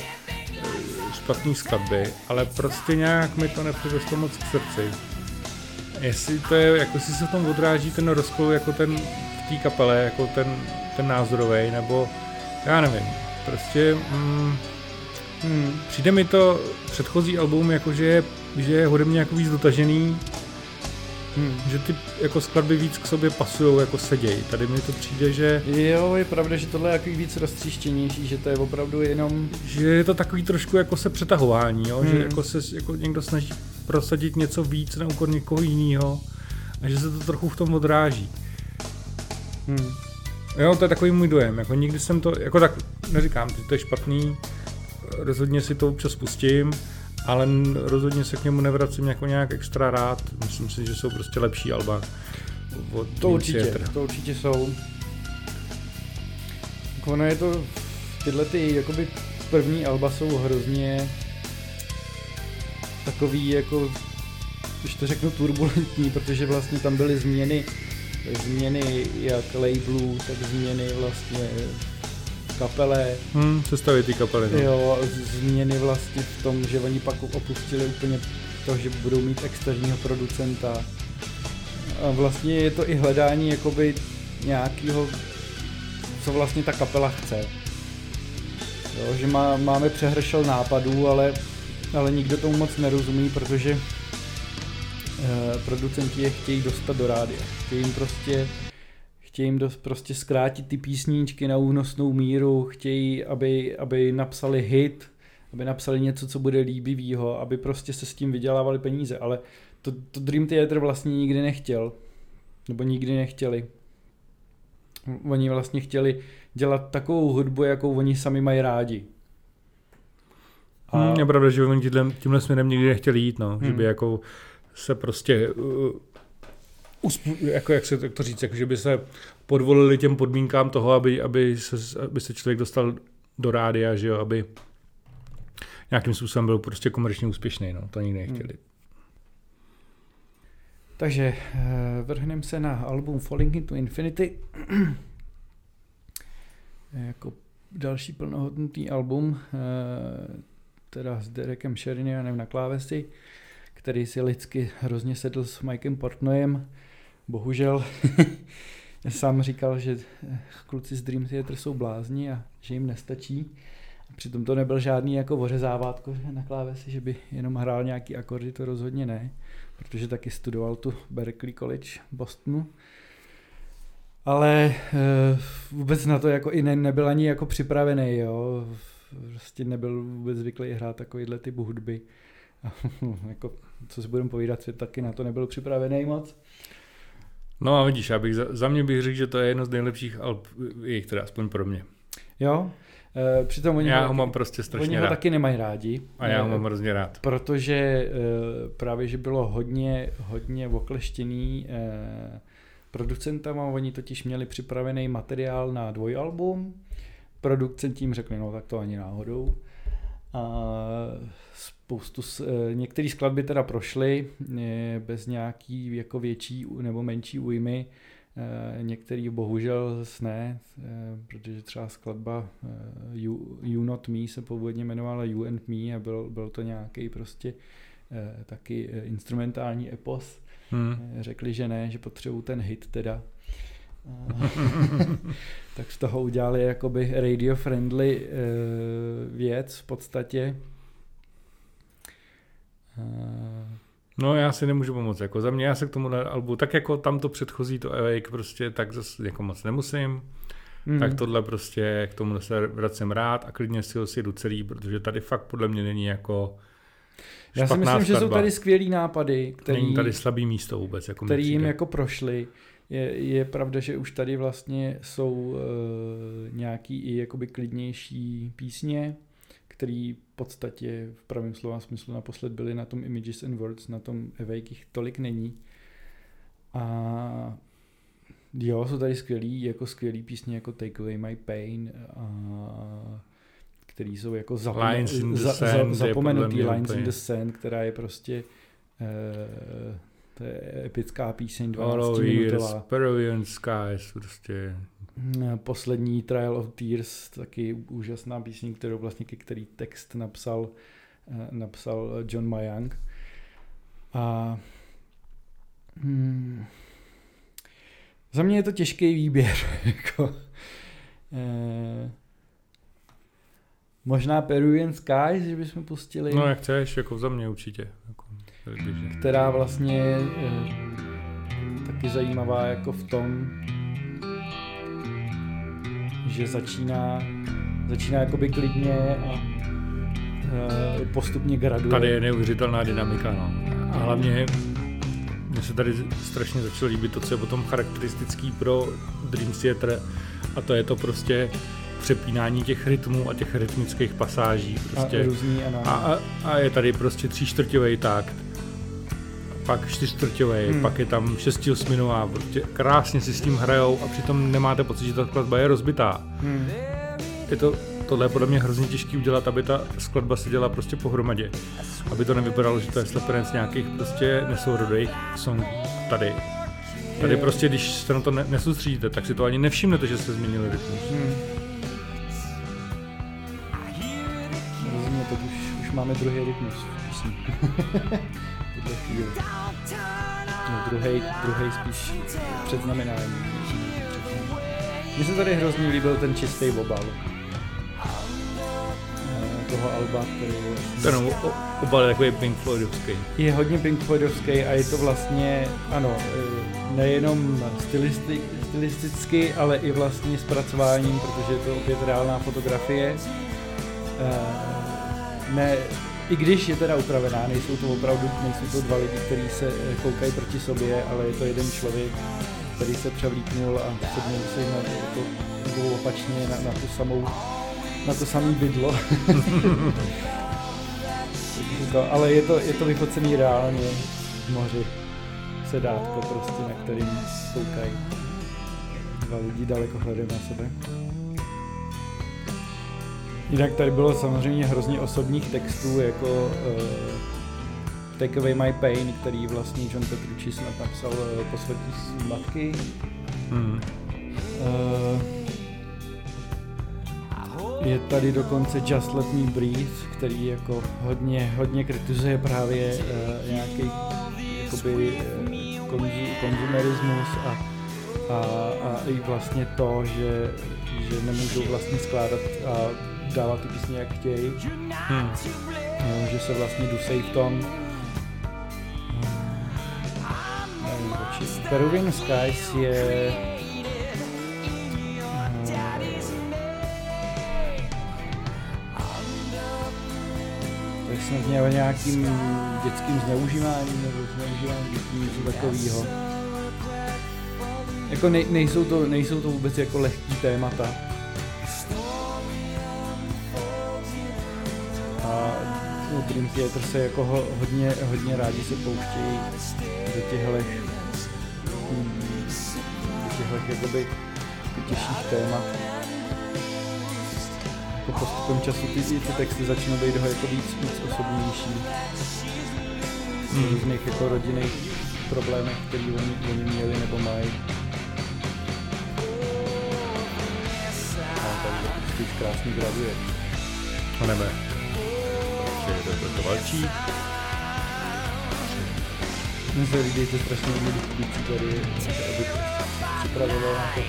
špatný skladby, ale prostě nějak mi to nepřirostlo moc k srdci. Jestli to je, jako si se v tom odráží ten rozkol jako ten v té kapele, jako ten, ten názorovej, nebo já nevím, prostě... Mm, Hmm. Přijde mi to předchozí album, jakože že je hudebně jako víc dotažený, hmm. že ty jako skladby víc k sobě pasujou, jako sedějí. Tady mi to přijde, že... Jo, je pravda, že tohle je jako víc roztříštěnější, že to je opravdu jenom... Že je to takový trošku jako se přetahování, jo? Hmm. Že jako se jako někdo snaží prosadit něco víc na úkor někoho jiného a že se to trochu v tom odráží. Hmm. Jo, to je takový můj dojem, jako nikdy jsem to, jako tak neříkám, že to je špatný, rozhodně si to občas pustím, ale rozhodně se k němu nevracím jako nějak extra rád. Myslím si, že jsou prostě lepší alba od to určitě, Theater. To určitě jsou. Ono je to, tyhle ty jakoby první alba jsou hrozně takový jako, když to řeknu, turbulentní, protože vlastně tam byly změny, změny jak labelů, tak změny vlastně kapele. Hmm, představí ty kapely. No. Jo, změny vlastně v tom, že oni pak opustili úplně to, že budou mít externího producenta. A vlastně je to i hledání jakoby nějakého, co vlastně ta kapela chce. Jo, že má, máme přehršel nápadů, ale, ale nikdo tomu moc nerozumí, protože producenti je chtějí dostat do rádia. Chtějí jim prostě, chtějí jim dost, prostě zkrátit ty písničky na únosnou míru, chtějí, aby, aby napsali hit, aby napsali něco, co bude líbivýho, aby prostě se s tím vydělávali peníze, ale to, to Dream Theater vlastně nikdy nechtěl, nebo nikdy nechtěli. Oni vlastně chtěli dělat takovou hudbu, jakou oni sami mají rádi. A hmm, je pravda, že oni tímhle, tímhle směrem nikdy nechtěli jít, no. Hmm. Že by jako se prostě, uh, usp- jako jak se to říct, jako že by se podvolili těm podmínkám toho, aby, aby, se, aby se člověk dostal do rádia, že jo, aby nějakým způsobem byl prostě komerčně úspěšný, no. To nikdy nechtěli. Hmm. Takže vrhneme se na album Falling into Infinity. Jako další plnohodnotný album, teda s Derekem Sherinianem na klávesi, který si lidsky hrozně sedl s Mikem Portnoyem. Bohužel sám říkal, že kluci z Dream Theater jsou blázni a že jim nestačí. Přitom to nebyl žádný jako ořezávátko na klávesi, že by jenom hrál nějaký akordy, to rozhodně ne. Protože taky studoval tu Berklee College v Bostonu. Ale e, vůbec na to jako i ne, nebyl ani jako připravený, jo. Prostě nebyl vůbec zvyklý hrát takovýhle typ hudby. A, jako, co si budeme povídat, že taky na to nebyl připravený moc. No a vidíš, já bych za, za mě bych řekl, že to je jedno z nejlepších alb, jejich teda aspoň pro mě. Jo. Přitom oni já ho, ho mám prostě strašně oni ho rád. Taky nemají rádi. A já ho mám hrozně rád. Protože právě, že bylo hodně, hodně okleštěný producentama, oni totiž měli připravený materiál na dvojalbum, producent tím řekli, no tak to ani náhodou. A spoustu, některé skladby teda prošly bez nějaký jako větší nebo menší újmy. Některý bohužel ne, protože třeba skladba You, You Not Me se původně jmenovala You and Me a byl, byl to nějaký prostě taky instrumentální epos. Hmm. Řekli, že ne, že potřebují ten hit teda. Tak z toho udělali jakoby radio friendly věc v podstatě. No já si nemůžu pomoct, jako za mě já se k tomu albu, tak jako tam to předchozí, to Awake prostě, tak zase jako moc nemusím, mm. tak tohle prostě k tomu se vracím rád a klidně si ho si jdu celý, protože tady fakt podle mě není jako špatná já si myslím, skladba. Že jsou tady skvělý nápady, který, není tady slabý místo vůbec, jako který jim jako prošli. Je, je pravda, že už tady vlastně jsou e, nějaký i jakoby klidnější písně, který v podstatě v pravém slova smyslu naposled byly na tom Images and Words, na tom Awake jich tolik není. A jo, jsou tady skvělý, jako skvělý písně jako Take Away My Pain, a který jsou jako zapomen- Lines in the za, sand, za, zapomenutý Lines in the Sand, která je prostě eh, to je epická píseň dvanáctiminutová. Peruvian Skies prostě. Poslední Trial of Tears, taky úžasná písní, kterou vlastně, který text napsal, napsal John Myung. A hmm, za mě je to těžký výběr. Jako, eh, možná Peruvian Skies, že bychom pustili. No jak chceš, jako za mě určitě. Jako, která vlastně je taky zajímavá jako v tom, že začíná, začíná jakoby klidně a e, postupně graduje. Tady je neuvěřitelná dynamika, no. A hlavně mně se tady strašně začalo líbit to, co je potom charakteristický pro Dream Theater, a to je to prostě přepínání těch rytmů a těch rytmických pasáží. Prostě. A různý a, a, a je tady prostě tříčtvrťovej takt, pak čtyřčtvrťovej, hmm. pak je tam šestiosminová, prostě krásně si s tím hrajou a přitom nemáte pocit, že ta skladba je rozbitá. Hmm. Je to, tohle je podle mě hrozně těžký udělat, aby ta skladba se dělala prostě pohromadě. Aby to nevypadalo, že to je slepenec nějakých prostě nesourodých songů tady. Tady je, prostě, když se na to ne- nesoustředíte, tak si to ani nevšimnete, že se změnili rytmus. Hmm. Rozumím, tak už, už máme druhý rytmus. No, druhej, druhej spíš předznamenání. Mně se tady hrozně líbil ten čistý obal. To toho alba, který je... Ten obal je takový Pink Floydovský. Je hodně Pink Floydovský a je to vlastně, ano, nejenom stylisti, stylisticky, ale i vlastně zpracováním, protože je to opět reálná fotografie. Ne, i když je teda upravená, nejsou to opravdu, nejsou to dva lidi, kteří se koukají proti sobě, ale je to jeden člověk, který se převlíknul a předměl se jim to, to bylo opačně na, na tu samou, na to samé bydlo. to, ale je to, je to vychocený reálně v moři, sedátko prostě, na kterým koukají dva lidi daleko hledají na sebe. Jinak tady bylo samozřejmě hrozně osobních textů, jako uh, Take Away My Pain, který vlastně John Petrucci snad napsal uh, po smrti své matky. Hmm. Uh, je tady dokonce Just Let Me Breathe, který jako hodně, hodně kritizuje právě uh, nějaký jakoby, uh, konzu, konzumerismus a, a, a i vlastně to, že, že nemůžou vlastně skládat a dávat ty písně jak chtějí, hmm. no, že se vlastně dusejí v tom. Nevím, Peruvian Skies je... To je snadně o nějakým dětským zneužívání nebo zneužívání dětí, něco takového. Jako nej, nejsou, to, nejsou to vůbec jako lehký témata. Dream Theater se jako hodně, hodně rádi se pouštějí do těchhlech, do těchhlech jakoby těžších témat. Jako postupem času ty, ty texty začnou být jako víc, víc osobnější. V různých jako rodinných problémech, které oni, oni měli nebo mají. A tady je už krásný graduje. A nebe. To valčí. Mně se vidíte strašně lidí, který připravilo na to.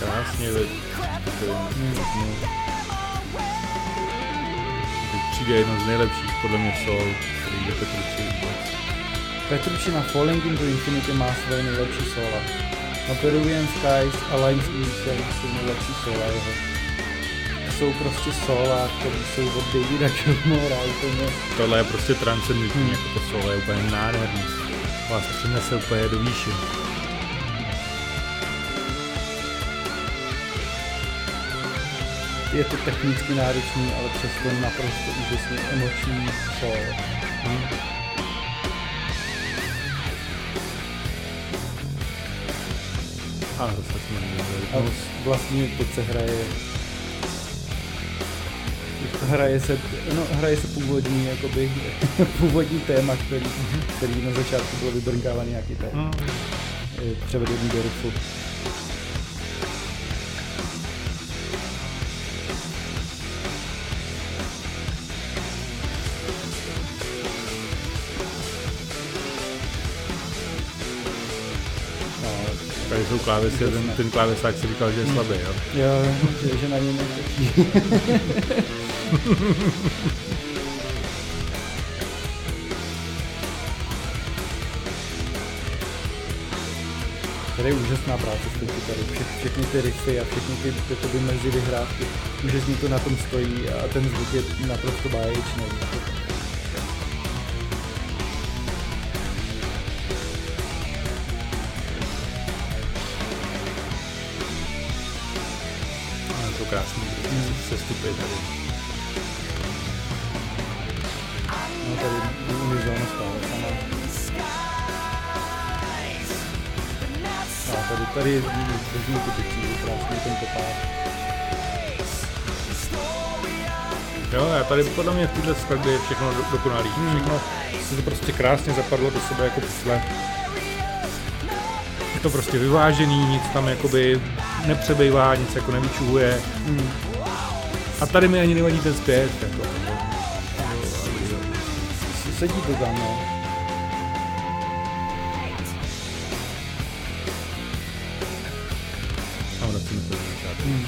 Krásně lidí, který přijde jedno z nejlepších, podle mě jsou, který je Petrucci. Petrucci na Falling into Infinity má svoje nejlepší sola. Na Peruvian Skies a Lines in the Sand jsou nejlepší sola jeho. Jsou prostě sola, které jsou od Davida Gilmoura. Tohle je prostě transcendentní, hmm. jako to solo je úplně nádherný. Vás se přinese úplně do výše. Je to technicky náročný, ale přesto naprosto úžasně emoční solo. Hmm. Ale zase jsme nevěděli. Vlastně teď se hraje Hraje se, no, hraje se původní, jakoby, původní téma, který, který na začátku bylo vybrnkávaný nějaký téma. Převedený do ruchu. Tady jsou klávesy, ten, ten klávesák si říkal, že je slabý, jo? Jo, že, že na něm nechci. Tady je úžasná práce s tím, tady vše, všechny ty riffy a všechny ty, ty, ty, ty mezi vyhrávky, úžasně to na tom stojí a ten zvuk je naprosto báječný. A to krásný, mm. se stupy tady. Tady je vždy typický, krásný tento pár. Jo, a tady podle mě v této skladbě je všechno dokonalý. Všechno se to prostě krásně zapadlo do sebe jako pucle. Je to prostě vyvážený, nic tam jakoby nepřebejvá, nic jako nevyčuhuje. Mm. A tady mi ani nevadí ten zpět. Jako. Sedí to tam, no. sedmdesátých. Hmm.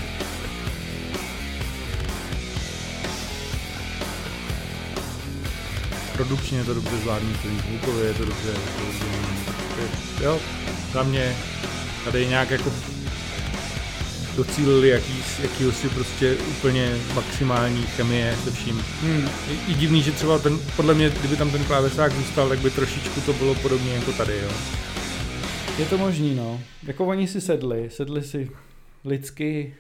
Produkčně je to dobře zvládnuté, zvukově je to dobře, je to dobře. Jo, za mě tady nějak jako docílili jakýsi prostě úplně maximální chemie se vším. Hmm. I, i divný, že třeba ten, podle mě, kdyby tam ten klávesák zůstal, tak by trošičku to bylo podobně jako tady, jo. Je to možný, no. Jako oni si sedli, sedli si lidsky,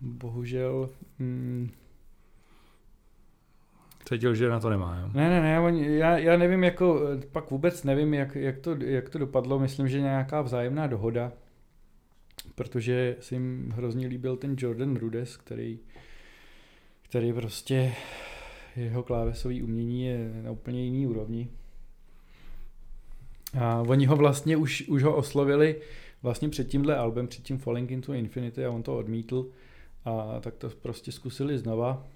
bohužel. Hmm. Cítil, že na to nemá, jo? Ne, ne, ne, oni, já, já nevím, jako, pak vůbec nevím, jak, jak, to, jak to dopadlo, myslím, že nějaká vzájemná dohoda, protože se jim hrozně líbil ten Jordan Rudess, který, který prostě, jeho klávesový umění je na úplně jiný úrovni. A oni ho vlastně už, už ho oslovili vlastně před tímhle albem, před tím Falling into Infinity, a on to odmítl, a tak to prostě zkusili znova.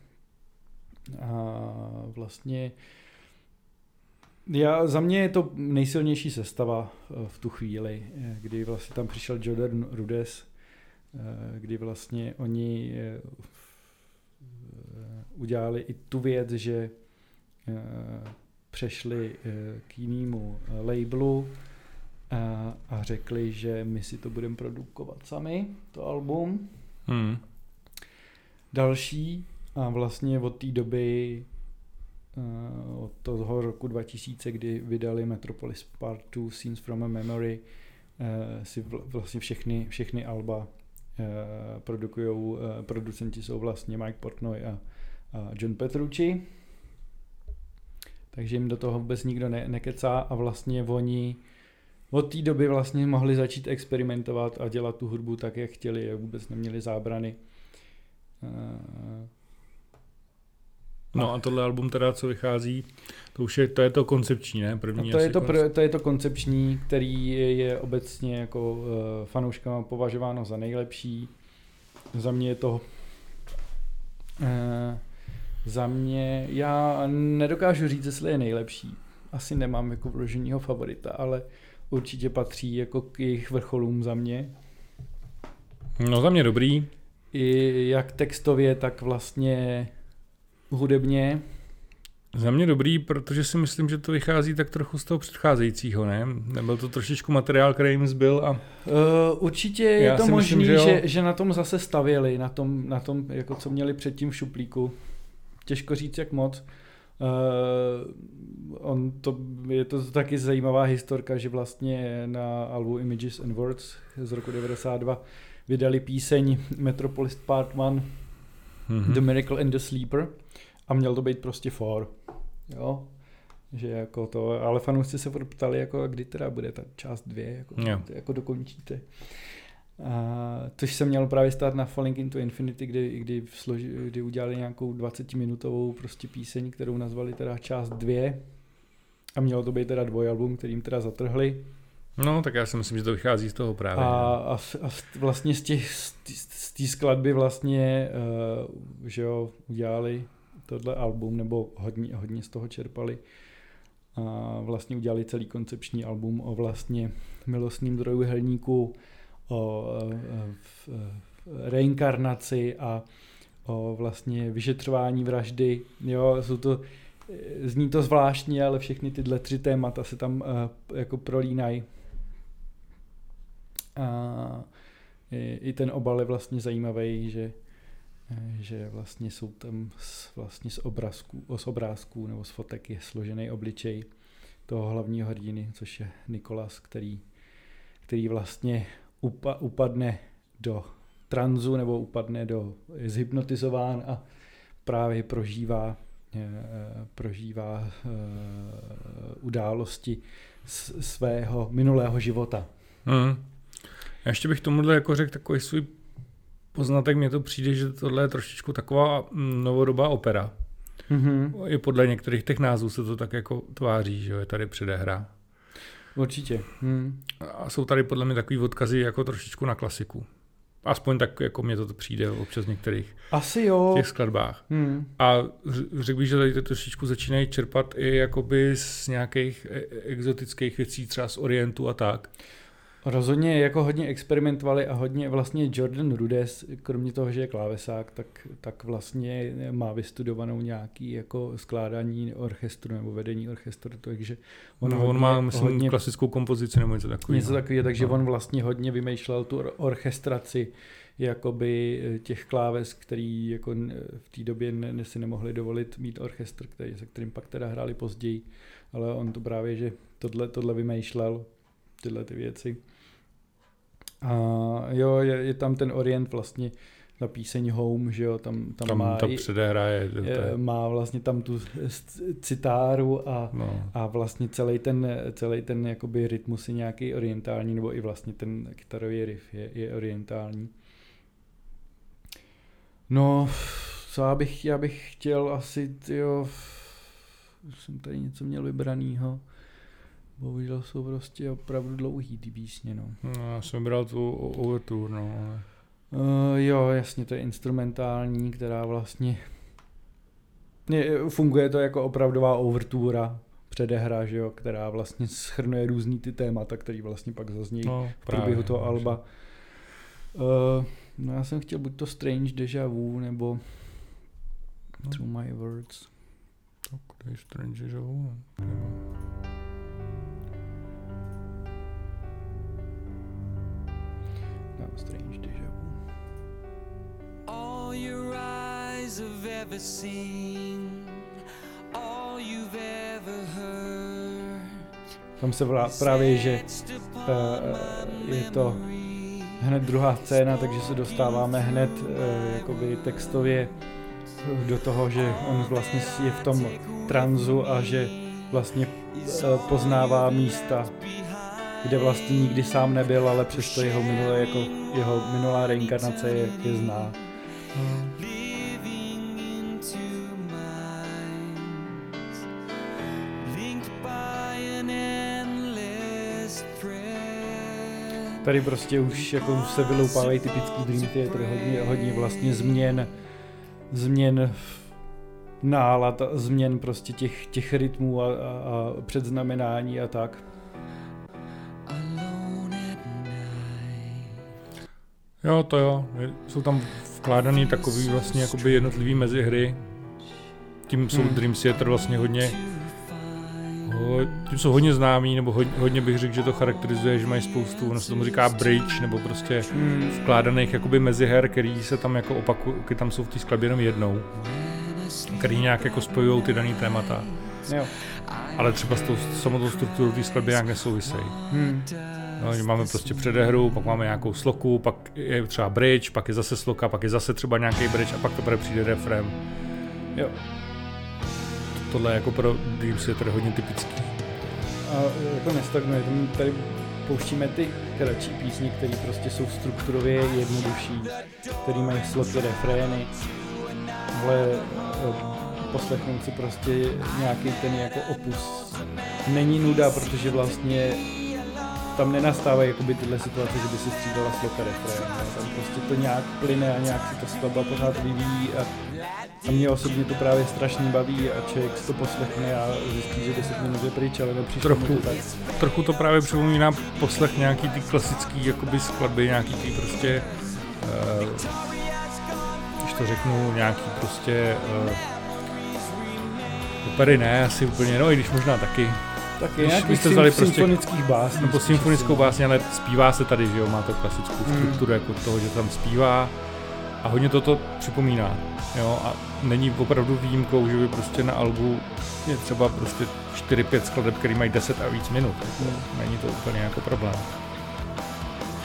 A vlastně já, za mě je to nejsilnější sestava v tu chvíli, kdy vlastně tam přišel Jordan Rudess, kdy vlastně oni udělali i tu věc, že přešli k jinému labelu a řekli, že my si to budeme produkovat sami, to album. Hmm. Další. A vlastně od té doby, od toho roku dva tisíce, kdy vydali Metropolis Part dva, Scenes from a Memory, si vlastně všechny, všechny alba produkujou, producenti jsou vlastně Mike Portnoy a, a John Petrucci. Takže jim do toho vůbec nikdo ne, nekecá a vlastně oni od té doby vlastně mohli začít experimentovat a dělat tu hudbu tak, jak chtěli, vůbec neměli zábrany. No a tohle album teda, co vychází, to už je to, je to koncepční, ne? První to, je to, koncept... to je to koncepční, který je obecně jako uh, fanouškama považováno za nejlepší. Za mě je to... Uh, za mě... Já nedokážu říct, jestli je nejlepší. Asi nemám jako vloženýho favorita, ale určitě patří jako k jejich vrcholům za mě. No za mě dobrý. I jak textově, tak vlastně... hudebně. Za mě dobrý, protože si myslím, že to vychází tak trochu z toho předcházejícího, ne? Nebyl to trošičku materiál, který jim zbyl a... Uh, určitě je to možný, že, že, že na tom zase stavěli, na tom, na tom jako co měli předtím v šuplíku. Těžko říct, jak moc. Uh, on to, je to taky zajímavá historka, že vlastně na albu Images and Words z roku devadesát dva vydali píseň Metropolis Part jedna, mm-hmm, The Miracle and the Sleeper, a měl to být prostě for, jo, že jako to, ale fanoušci se ptali, jako kdy teda bude ta část dvě, jako, yeah. jako dokončíte. Což se mělo právě stát na Falling into Infinity, kdy, kdy, složi, kdy udělali nějakou dvacetiminutovou prostě píseň, kterou nazvali teda část dvě, a mělo to být teda dvojalbum, kterým teda zatrhli. No, tak já si myslím, že to vychází z toho právě. A, a, a vlastně z té z tý skladby vlastně, uh, že jo, udělali tohle album, nebo hodně, hodně z toho čerpali. A vlastně udělali celý koncepční album o vlastně milostným trojuhelníku, o uh, uh, reinkarnaci a o vlastně vyšetřování vraždy. Jo, jsou to... Zní to zvláštně, ale všechny tyhle tři témata se tam uh, jako prolínají. A i, i ten obal je vlastně zajímavý, že, že vlastně jsou tam z, vlastně z obrázků, z obrázků nebo z fotek je složený obličej toho hlavního hrdiny, což je Nikolas, který, který vlastně upa, upadne do tranzu nebo upadne do, je zhypnotizován a právě prožívá prožívá uh, události z svého minulého života. Mm. Já ještě bych tomuhle jako řekl takový svůj poznatek, mně to přijde, že tohle je trošičku taková novodobá opera. Mm-hmm. I podle některých těch názvů se to tak jako tváří, že je tady předehra. Určitě. Mm. A jsou tady podle mě takový odkazy jako trošičku na klasiku. Aspoň tak, jako mně to přijde občas v některých Asi jo. těch skladbách. Hmm. A řekl bych, že tady to trošičku začínají čerpat i jakoby z nějakých exotických věcí, třeba z Orientu a tak. Rozhodně jako hodně experimentovali a hodně vlastně Jordan Rudess, kromě toho, že je klávesák, tak, tak vlastně má vystudovanou nějaký jako skládání orchestru nebo vedení orchestru, takže on, no, hodně, on má myslím hodně, klasickou kompozici nebo něco takového. Něco takového, takže no. On vlastně hodně vymýšlel tu orchestraci jakoby těch kláves, který jako v té době ne, ne si nemohli dovolit mít orchestr, který, se kterým pak teda hráli později, ale on to právě, že tohle, tohle vymýšlel, tyhle ty věci. A jo, je, je tam ten orient vlastně na píseň Home, že jo, tam, tam, tam má, ta předehraje, je, má vlastně tam tu citáru a, no. a vlastně celý ten, celý ten jakoby rytmus je nějaký orientální, nebo i vlastně ten kytarový riff je, je orientální. No, co já bych, já bych chtěl asi, tyjo, jsem tady něco měl vybranýho. Bohužel jsou prostě opravdu dlouhý ty písně, no. No, já jsem bral tu overture, no. Ale... Uh, jo, jasně, to je instrumentální, která vlastně... Funguje to jako opravdová overtura, předehra, že jo, která vlastně shrnuje různý ty témata, který vlastně pak zaznějí no, v průběhu toho alba. Uh, no já jsem chtěl buď to Strange Deja Vu, nebo no. Through My Words. Tak, to je Strange Deja Vu, ne? Strange Deja Vu. All your eyes have ever seen, all you've ever heard. Tam se vlá, právě, že uh, je to hned druhá scéna, takže se dostáváme hned uh, jakoby textově do toho, že on vlastně je v tom transu a že vlastně uh, poznává místa, kde vlastně nikdy sám nebyl, ale přesto jeho, minulé, jako jeho minulá reinkarnace je, je zná. Hmm. Tady prostě už jako se vyloupávají typický Dream Theater, hodně, hodně vlastně změn, změn nálad, změn prostě těch, těch rytmů a, a, a předznamenání a tak. Jo, to jo. Jsou tam vkládaný takový vlastně jakoby jednotlivý mezihry. Tím jsou hmm. Dream Theater vlastně hodně, ho, tím jsou hodně známí, nebo hodně, hodně bych řekl, že to charakterizuje, že mají spoustu, ono se tomu říká bridge, nebo prostě hmm. vkládaných jakoby meziher, který se tam jako opakují, který tam jsou v té skladbě jenom jednou, který nějak jako spojují ty daný témata. Jo. Ale třeba s tou samotnou strukturou té skladby nějak nesouvisejí. Hmm. No, že máme prostě předehru, pak máme nějakou sloku, pak je třeba bridge, pak je zase sloka, pak je zase třeba nějaký bridge a pak to přijde refrém. Jo. Tohle je jako pro Dream Theater hodně typický. A jako nestagnuje, tady pouštíme ty kratší písně, které prostě jsou strukturově jednodušší, které mají sloky, refrény, ale poslechnout si prostě nějaký ten jako opus. Není nuda, protože vlastně tam nenastávají jakoby tyhle situace, že by si střídala sloka refrén. Tam prostě to nějak plyne a nějak si ta skladba pořád vyvíjí a, a mě osobně to právě strašně baví a člověk si to poslechne a zjistí, že deset minut je pryč, ale nepříště trochu, tak. Trochu to právě připomíná poslech nějaký ty klasický jakoby skladby, nějaký ty prostě, uh, když to řeknu, nějaký prostě uh, opery ne, asi úplně, no i když možná taky. Tak je nějakých symfonických básní. Nebo symfonickou básní, ale zpívá se tady, že jo, má to klasickou strukturu hmm. jako toho, že tam zpívá a hodně toto připomíná, jo, a není opravdu výjimkou, že by prostě na albu je třeba prostě čtyři pět skladeb, který mají deset a víc minut, hmm. není to úplně jako problém.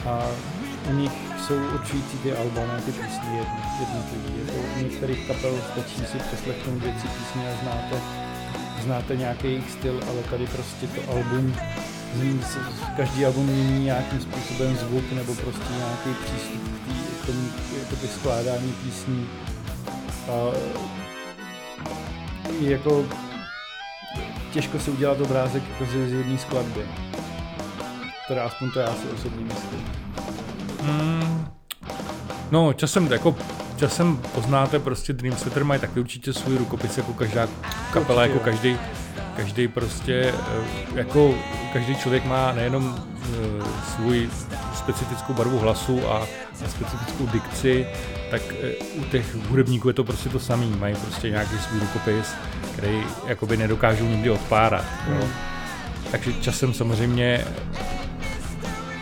A u nich jsou určující ty alba, ne ty písní jednotlivý, jako u některých kapel stačí si přeslechnout věci písně a znáte. Znáte nějaký jejich styl, ale tady prostě to album, každý album mění nějakým způsobem zvuk nebo prostě nějaký přístup k tomu jakoby skládání písní. A jako těžko si udělat obrázek jako z jedné skladby, teda aspoň to já si osobně myslím. Hmm. No časem jako Časem poznáte prostě Dream Theater mají taky určitě svůj rukopis jako každá kapela, určitě, jako každý každý prostě, jako každý člověk má nejenom svůj specifickou barvu hlasu a specifickou dikci, tak u těch hudebníků je to prostě to samý, mají prostě nějaký svůj rukopis, který jakoby nedokážou nikdy odpárat. No. Takže časem samozřejmě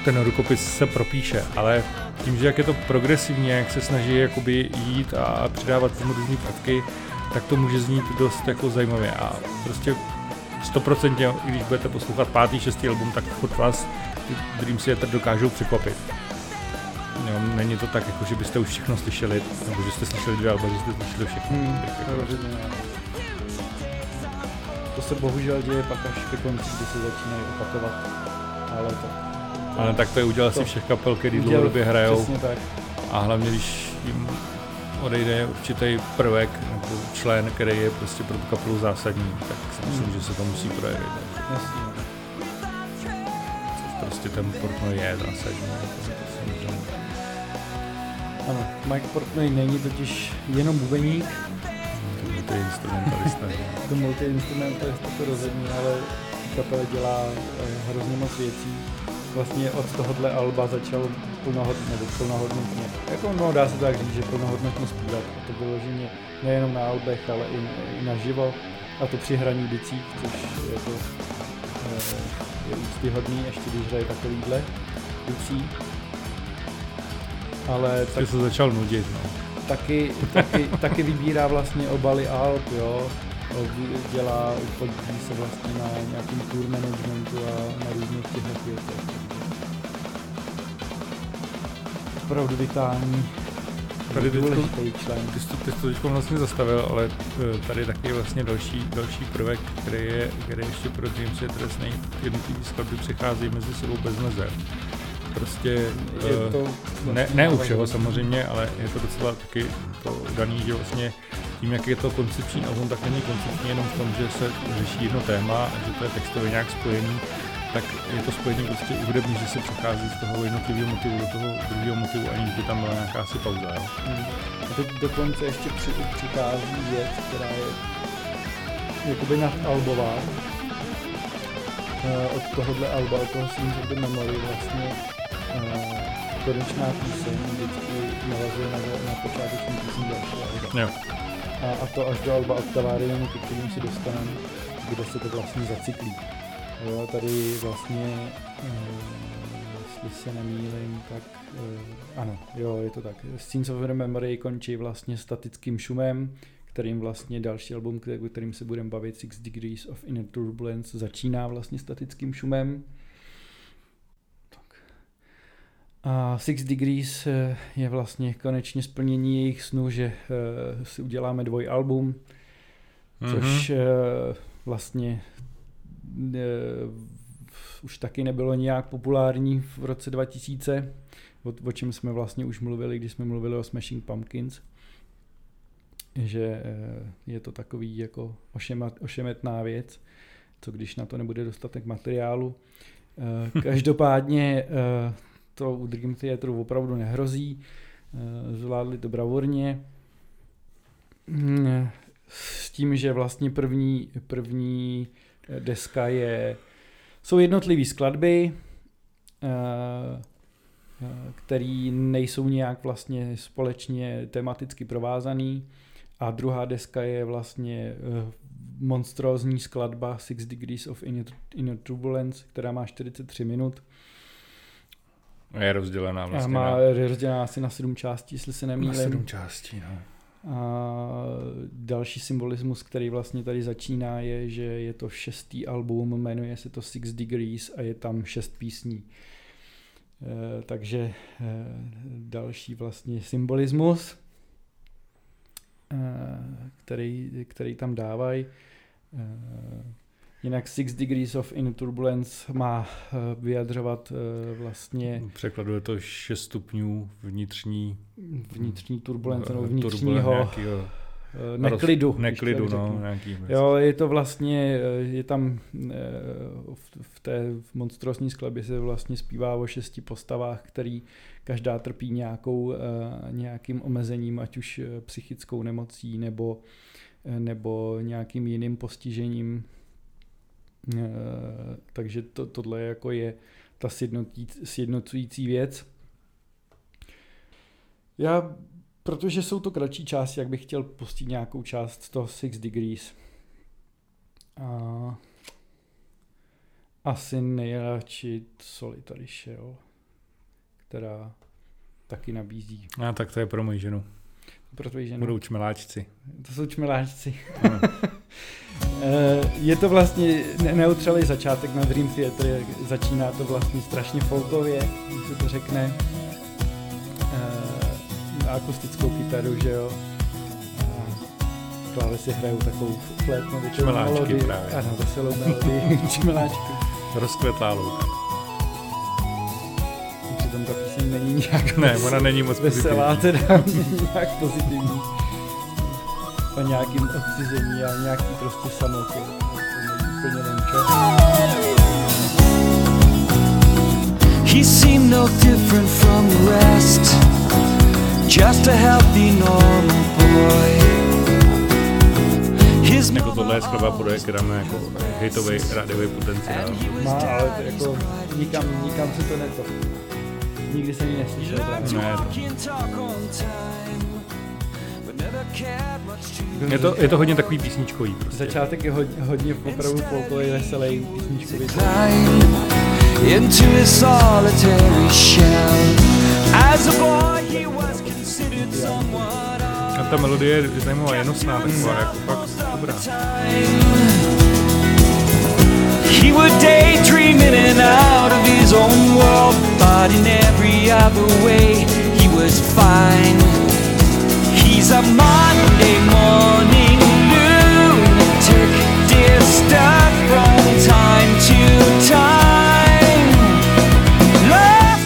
ten rukopis se propíše, ale tím, že jak je to progresivně, jak se snaží jakoby jít a přidávat tomu různý prvky, tak to může znít dost jako zajímavě a prostě sto procent, když budete poslouchat pátý, šestý album, tak od vás Dream Theater dokážou překvapit. No, není to tak, jako, že byste už všechno slyšeli, nebo že jste slyšeli dvě, alba, že jste slyšeli všechno. Hmm, to, to se bohužel děje pak až ke konci, kdy se začínají opakovat, ale tak... Ale tak to je udělal si všech kapel, který dlouhodobě hrajou. A hlavně, když jim odejde určitý prvek nebo člen, který je prostě pro tu kapelu zásadní, tak si myslím, hmm. že se to musí projevit. Jasně. Prostě ten Portnoy je zásadní. Ano, Mike Portnoy není totiž jenom bubeník. To multi-instrumentalista. To multi-instrumentalista to rozhodně, ale kapela dělá hrozně moc věcí. Vlastně od tohohle alba začal plnohodnotně, nebo plnohodnotně, jako no, dá se tak říct, že plnohodnotně zpívat. To bylo ženě nejenom na albech, ale i, i naživo, a to při hraní bicích, což je to je úctyhodný, ještě když hraje takovýhle bicí. Ale tak, se začal nudit, no. Taky, taky, taky vybírá vlastně obaly alb, jo. Dělá, podílí se vlastně na nějakým tour managementu a na různých těch věcech. Opravdu vitální, důležitý člen. Ty jsi to, ty jsi to teďko vlastně zastavil, ale tady taky je vlastně další, další prvek, který je, který ještě pro Dream Theater je jednotlivý skladby přechází mezi sebou bez mezer. Prostě to, uh, ne, ne u všeho samozřejmě, ale je to docela taky to daný, že vlastně tím, jak je to koncepční album, tak není koncepční jenom v tom, že se řeší jedno téma a že to je textově nějak spojený, tak je to spojený prostě u hudební, že se přechází z toho jednotlivého motivu do toho druhého motivu, aniž by tam byla nějaká asi pauza. Jo? Hmm. A teď dokonce ještě při, přichází věc, která je jakoby nadalbová. Uh, od tohohle alba, od toho Strange Memory vlastně konečná píseň vždycky navazuje na, na počáteční píseň dalšího alba. A, a to až do alba Octavarium, ke kterým si dostaneme, kde se to vlastně zacyklí. Jo, tady vlastně, uh, jestli se nemýlím, tak uh, ano, jo, je to tak. Scenes of Memory končí vlastně statickým šumem, kterým vlastně další album, kterým se budeme bavit, Six Degrees of Inner Turbulence, začíná vlastně statickým šumem. A Six Degrees je vlastně konečně splnění jejich snů, že si uděláme dvojalbum, což mm-hmm. vlastně už taky nebylo nějak populární v roce dva tisíce, o čem jsme vlastně už mluvili, když jsme mluvili o Smashing Pumpkins. Že je to takový jako ošemetná věc, co když na to nebude dostatek materiálu. Každopádně to u Dream Theateru opravdu nehrozí, zvládli to bravurně. S tím, že vlastně první, první deska je, jsou jednotlivý skladby, které nejsou nějak vlastně společně tematicky provázaný. A druhá deska je vlastně uh, monstrózní skladba Six Degrees of Inner, Inner Turbulence, která má čtyřicet tři minut. Je rozdělená vlastně. A má ne? rozdělená asi na sedm částí, jestli se nemýlím. Na sedm částí, no. A další symbolismus, který vlastně tady začíná, je, že je to šestý album, jmenuje se to Six Degrees a je tam šest písní. Uh, takže uh, další vlastně symbolismus, Který, který tam dávají. Jinak Six Degrees of Inner Turbulence má vyjadřovat vlastně... Překladuje to šest stupňů vnitřní... Vnitřní turbulence, no, vnitřního neklidu. Neklidu, no. Nějaký jo, je to vlastně, je tam v té monstrosní skladbě se vlastně zpívá o šesti postavách, který každá trpí nějakou, nějakým omezením, ať už psychickou nemocí nebo, nebo nějakým jiným postižením. Takže to, tohle jako je ta sjednocující věc. Já, protože jsou to kratší části, jak bych chtěl pustit nějakou část z toho Six Degrees. A asi nejradši Solitary Shell, která taky nabízí. A tak to je pro moji ženu. Pro tvoji ženu. Budou čmeláčci. To jsou čmeláčci. No. Je to vlastně neutřelý začátek na Dream Theater, začíná to vlastně strašně folkově, jak se to řekne, na akustickou kytaru, že jo. Klávesy hrajou takovou flétnovitou melodii. Právě. A na veselou melodii. Čmeláčky. Rozkvetlá louka. Přitom ta píseň není nějak ne, ona není moc veselá, pozitivní. Teda není nějak pozitivní. O nějakým odcizení a nějaký prostě samotě. Úplně nemčas. He seemed no different from the rest, just a healthy normal boy. Jako tohle je skladba podle, která má jako hejtovej, rádovej potenciál. Má, ale to jako nikam, nikam se to neto. Nikdy se mi neslyšel. Ne, je to, je to hodně takový písničkový. Prostě. Začátek je hodně, hodně opravdu folkový, veselý písničkový. A ta melodie je zajímavá, jenosná, taková jako fakt dobrá.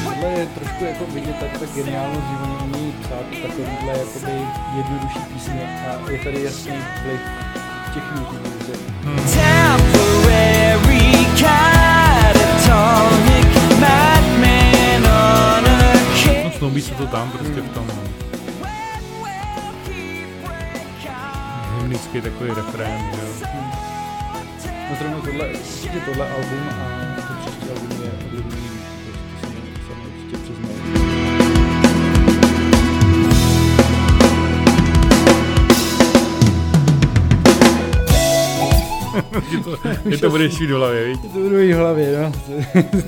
Tohle je trošku jako vidět tak, tak geniálnost, že oni psát takovýhle jakoby jednodušší písně a je tady jasný vliv těch nutných muzik. No snoubí se to tam prostě v tom hymnický takový refrén, že jo. Hmm. No zrovna tohle, je tohle album a to příští album je oblíbený. Je to, je to budeš jít v hlavě, víš? Je to budu jít v hlavě, no.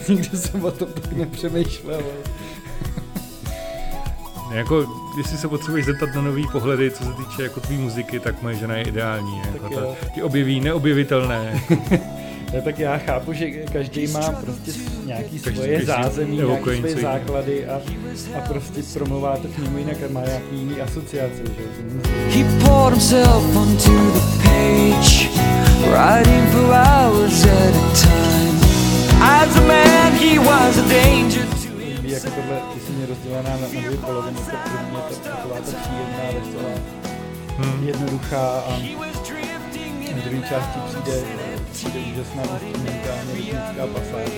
Nikdy jsem o tom tak nepřemýšlel. Jako, jestli se potřebuješ zeptat na nový pohledy, co se týče jako tvý muziky, tak moje žena je ideální. Jako ta, ty objeví neobjevitelné. No, tak já chápu, že každý má prostě nějaký svoje zázemí, nějaké svoje základy a, a prostě promluvá to k němu jinak a má nějaký jiný asociace, že jo. Líbí jako tohle, když si mě rozdělaná na dvě poloviny, tak pro mě je to taková ta příjemná, veselá, hmm. jednoduchá a v druhé části přijde přijde úžasná instrumentální rytmická pasáž.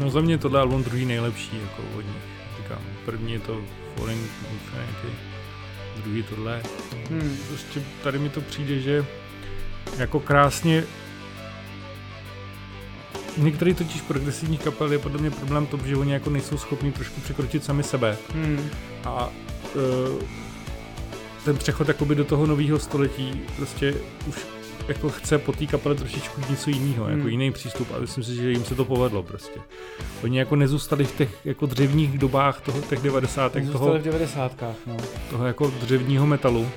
No za mě tohle album druhý nejlepší jako od nich, říkám. První je to Falling into Infinity, druhý tohle. Hmm. Prostě tady mi to přijde, že jako krásně některý totiž progresivních kapel je podle mě problém to, že oni jako nejsou schopni trošku překročit sami sebe. Hmm. A uh, ten přechod jakoby do toho nového století prostě už jako chce po té kapele trošičku něco jiného, hmm. jako jiný přístup, a myslím si, že jim se to povedlo prostě. Oni jako nezůstali v těch jako dřevních dobách toho, těch devadesátek, nezůstali toho, v devadesátkách, no. Toho jako dřevního metalu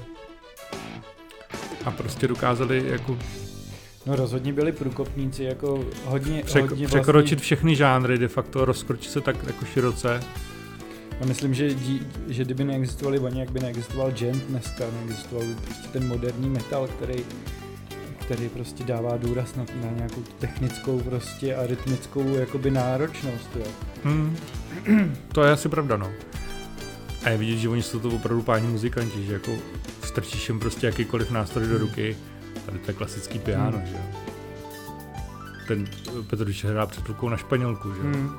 a prostě dokázali jako No rozhodně byli průkopníci, jako hodně... Přek, hodně překročit vlastní... všechny žánry de facto, rozkročit se tak jako široce. Já myslím, že, dí, že kdyby neexistovali oni, jak by neexistoval džent dneska, neexistoval prostě ten moderní metal, který, který prostě dává důraz na, na nějakou technickou prostě a rytmickou jakoby náročnost. Hmm. To je asi pravda, no. A je vidět, že oni jsou to opravdu páni muzikanti, že jako strčíš jim prostě jakýkoliv nástroj do ruky. Tady to je klasický piano, hmm. že jo. Ten Petrucci hrá před rukou na španělku, že jo. Hmm.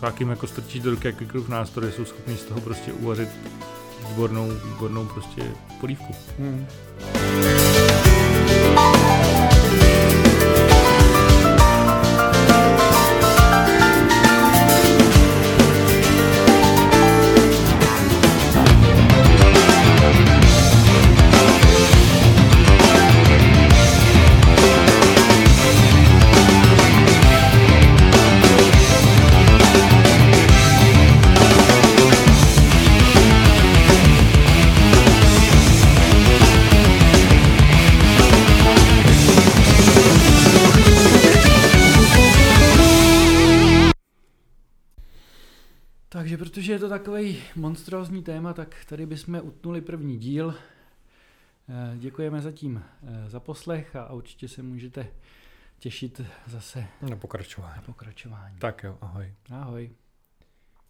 Tak jim jako strčíš do ruky jakýkoliv nástroj, jsou schopni z toho prostě uvařit výbornou, výbornou prostě polívku. Hmm. Takže protože je to takový monstrózní téma, tak tady bychom utnuli první díl. Děkujeme zatím za poslech a určitě se můžete těšit zase na pokračování. Na pokračování. Tak jo, ahoj. Ahoj.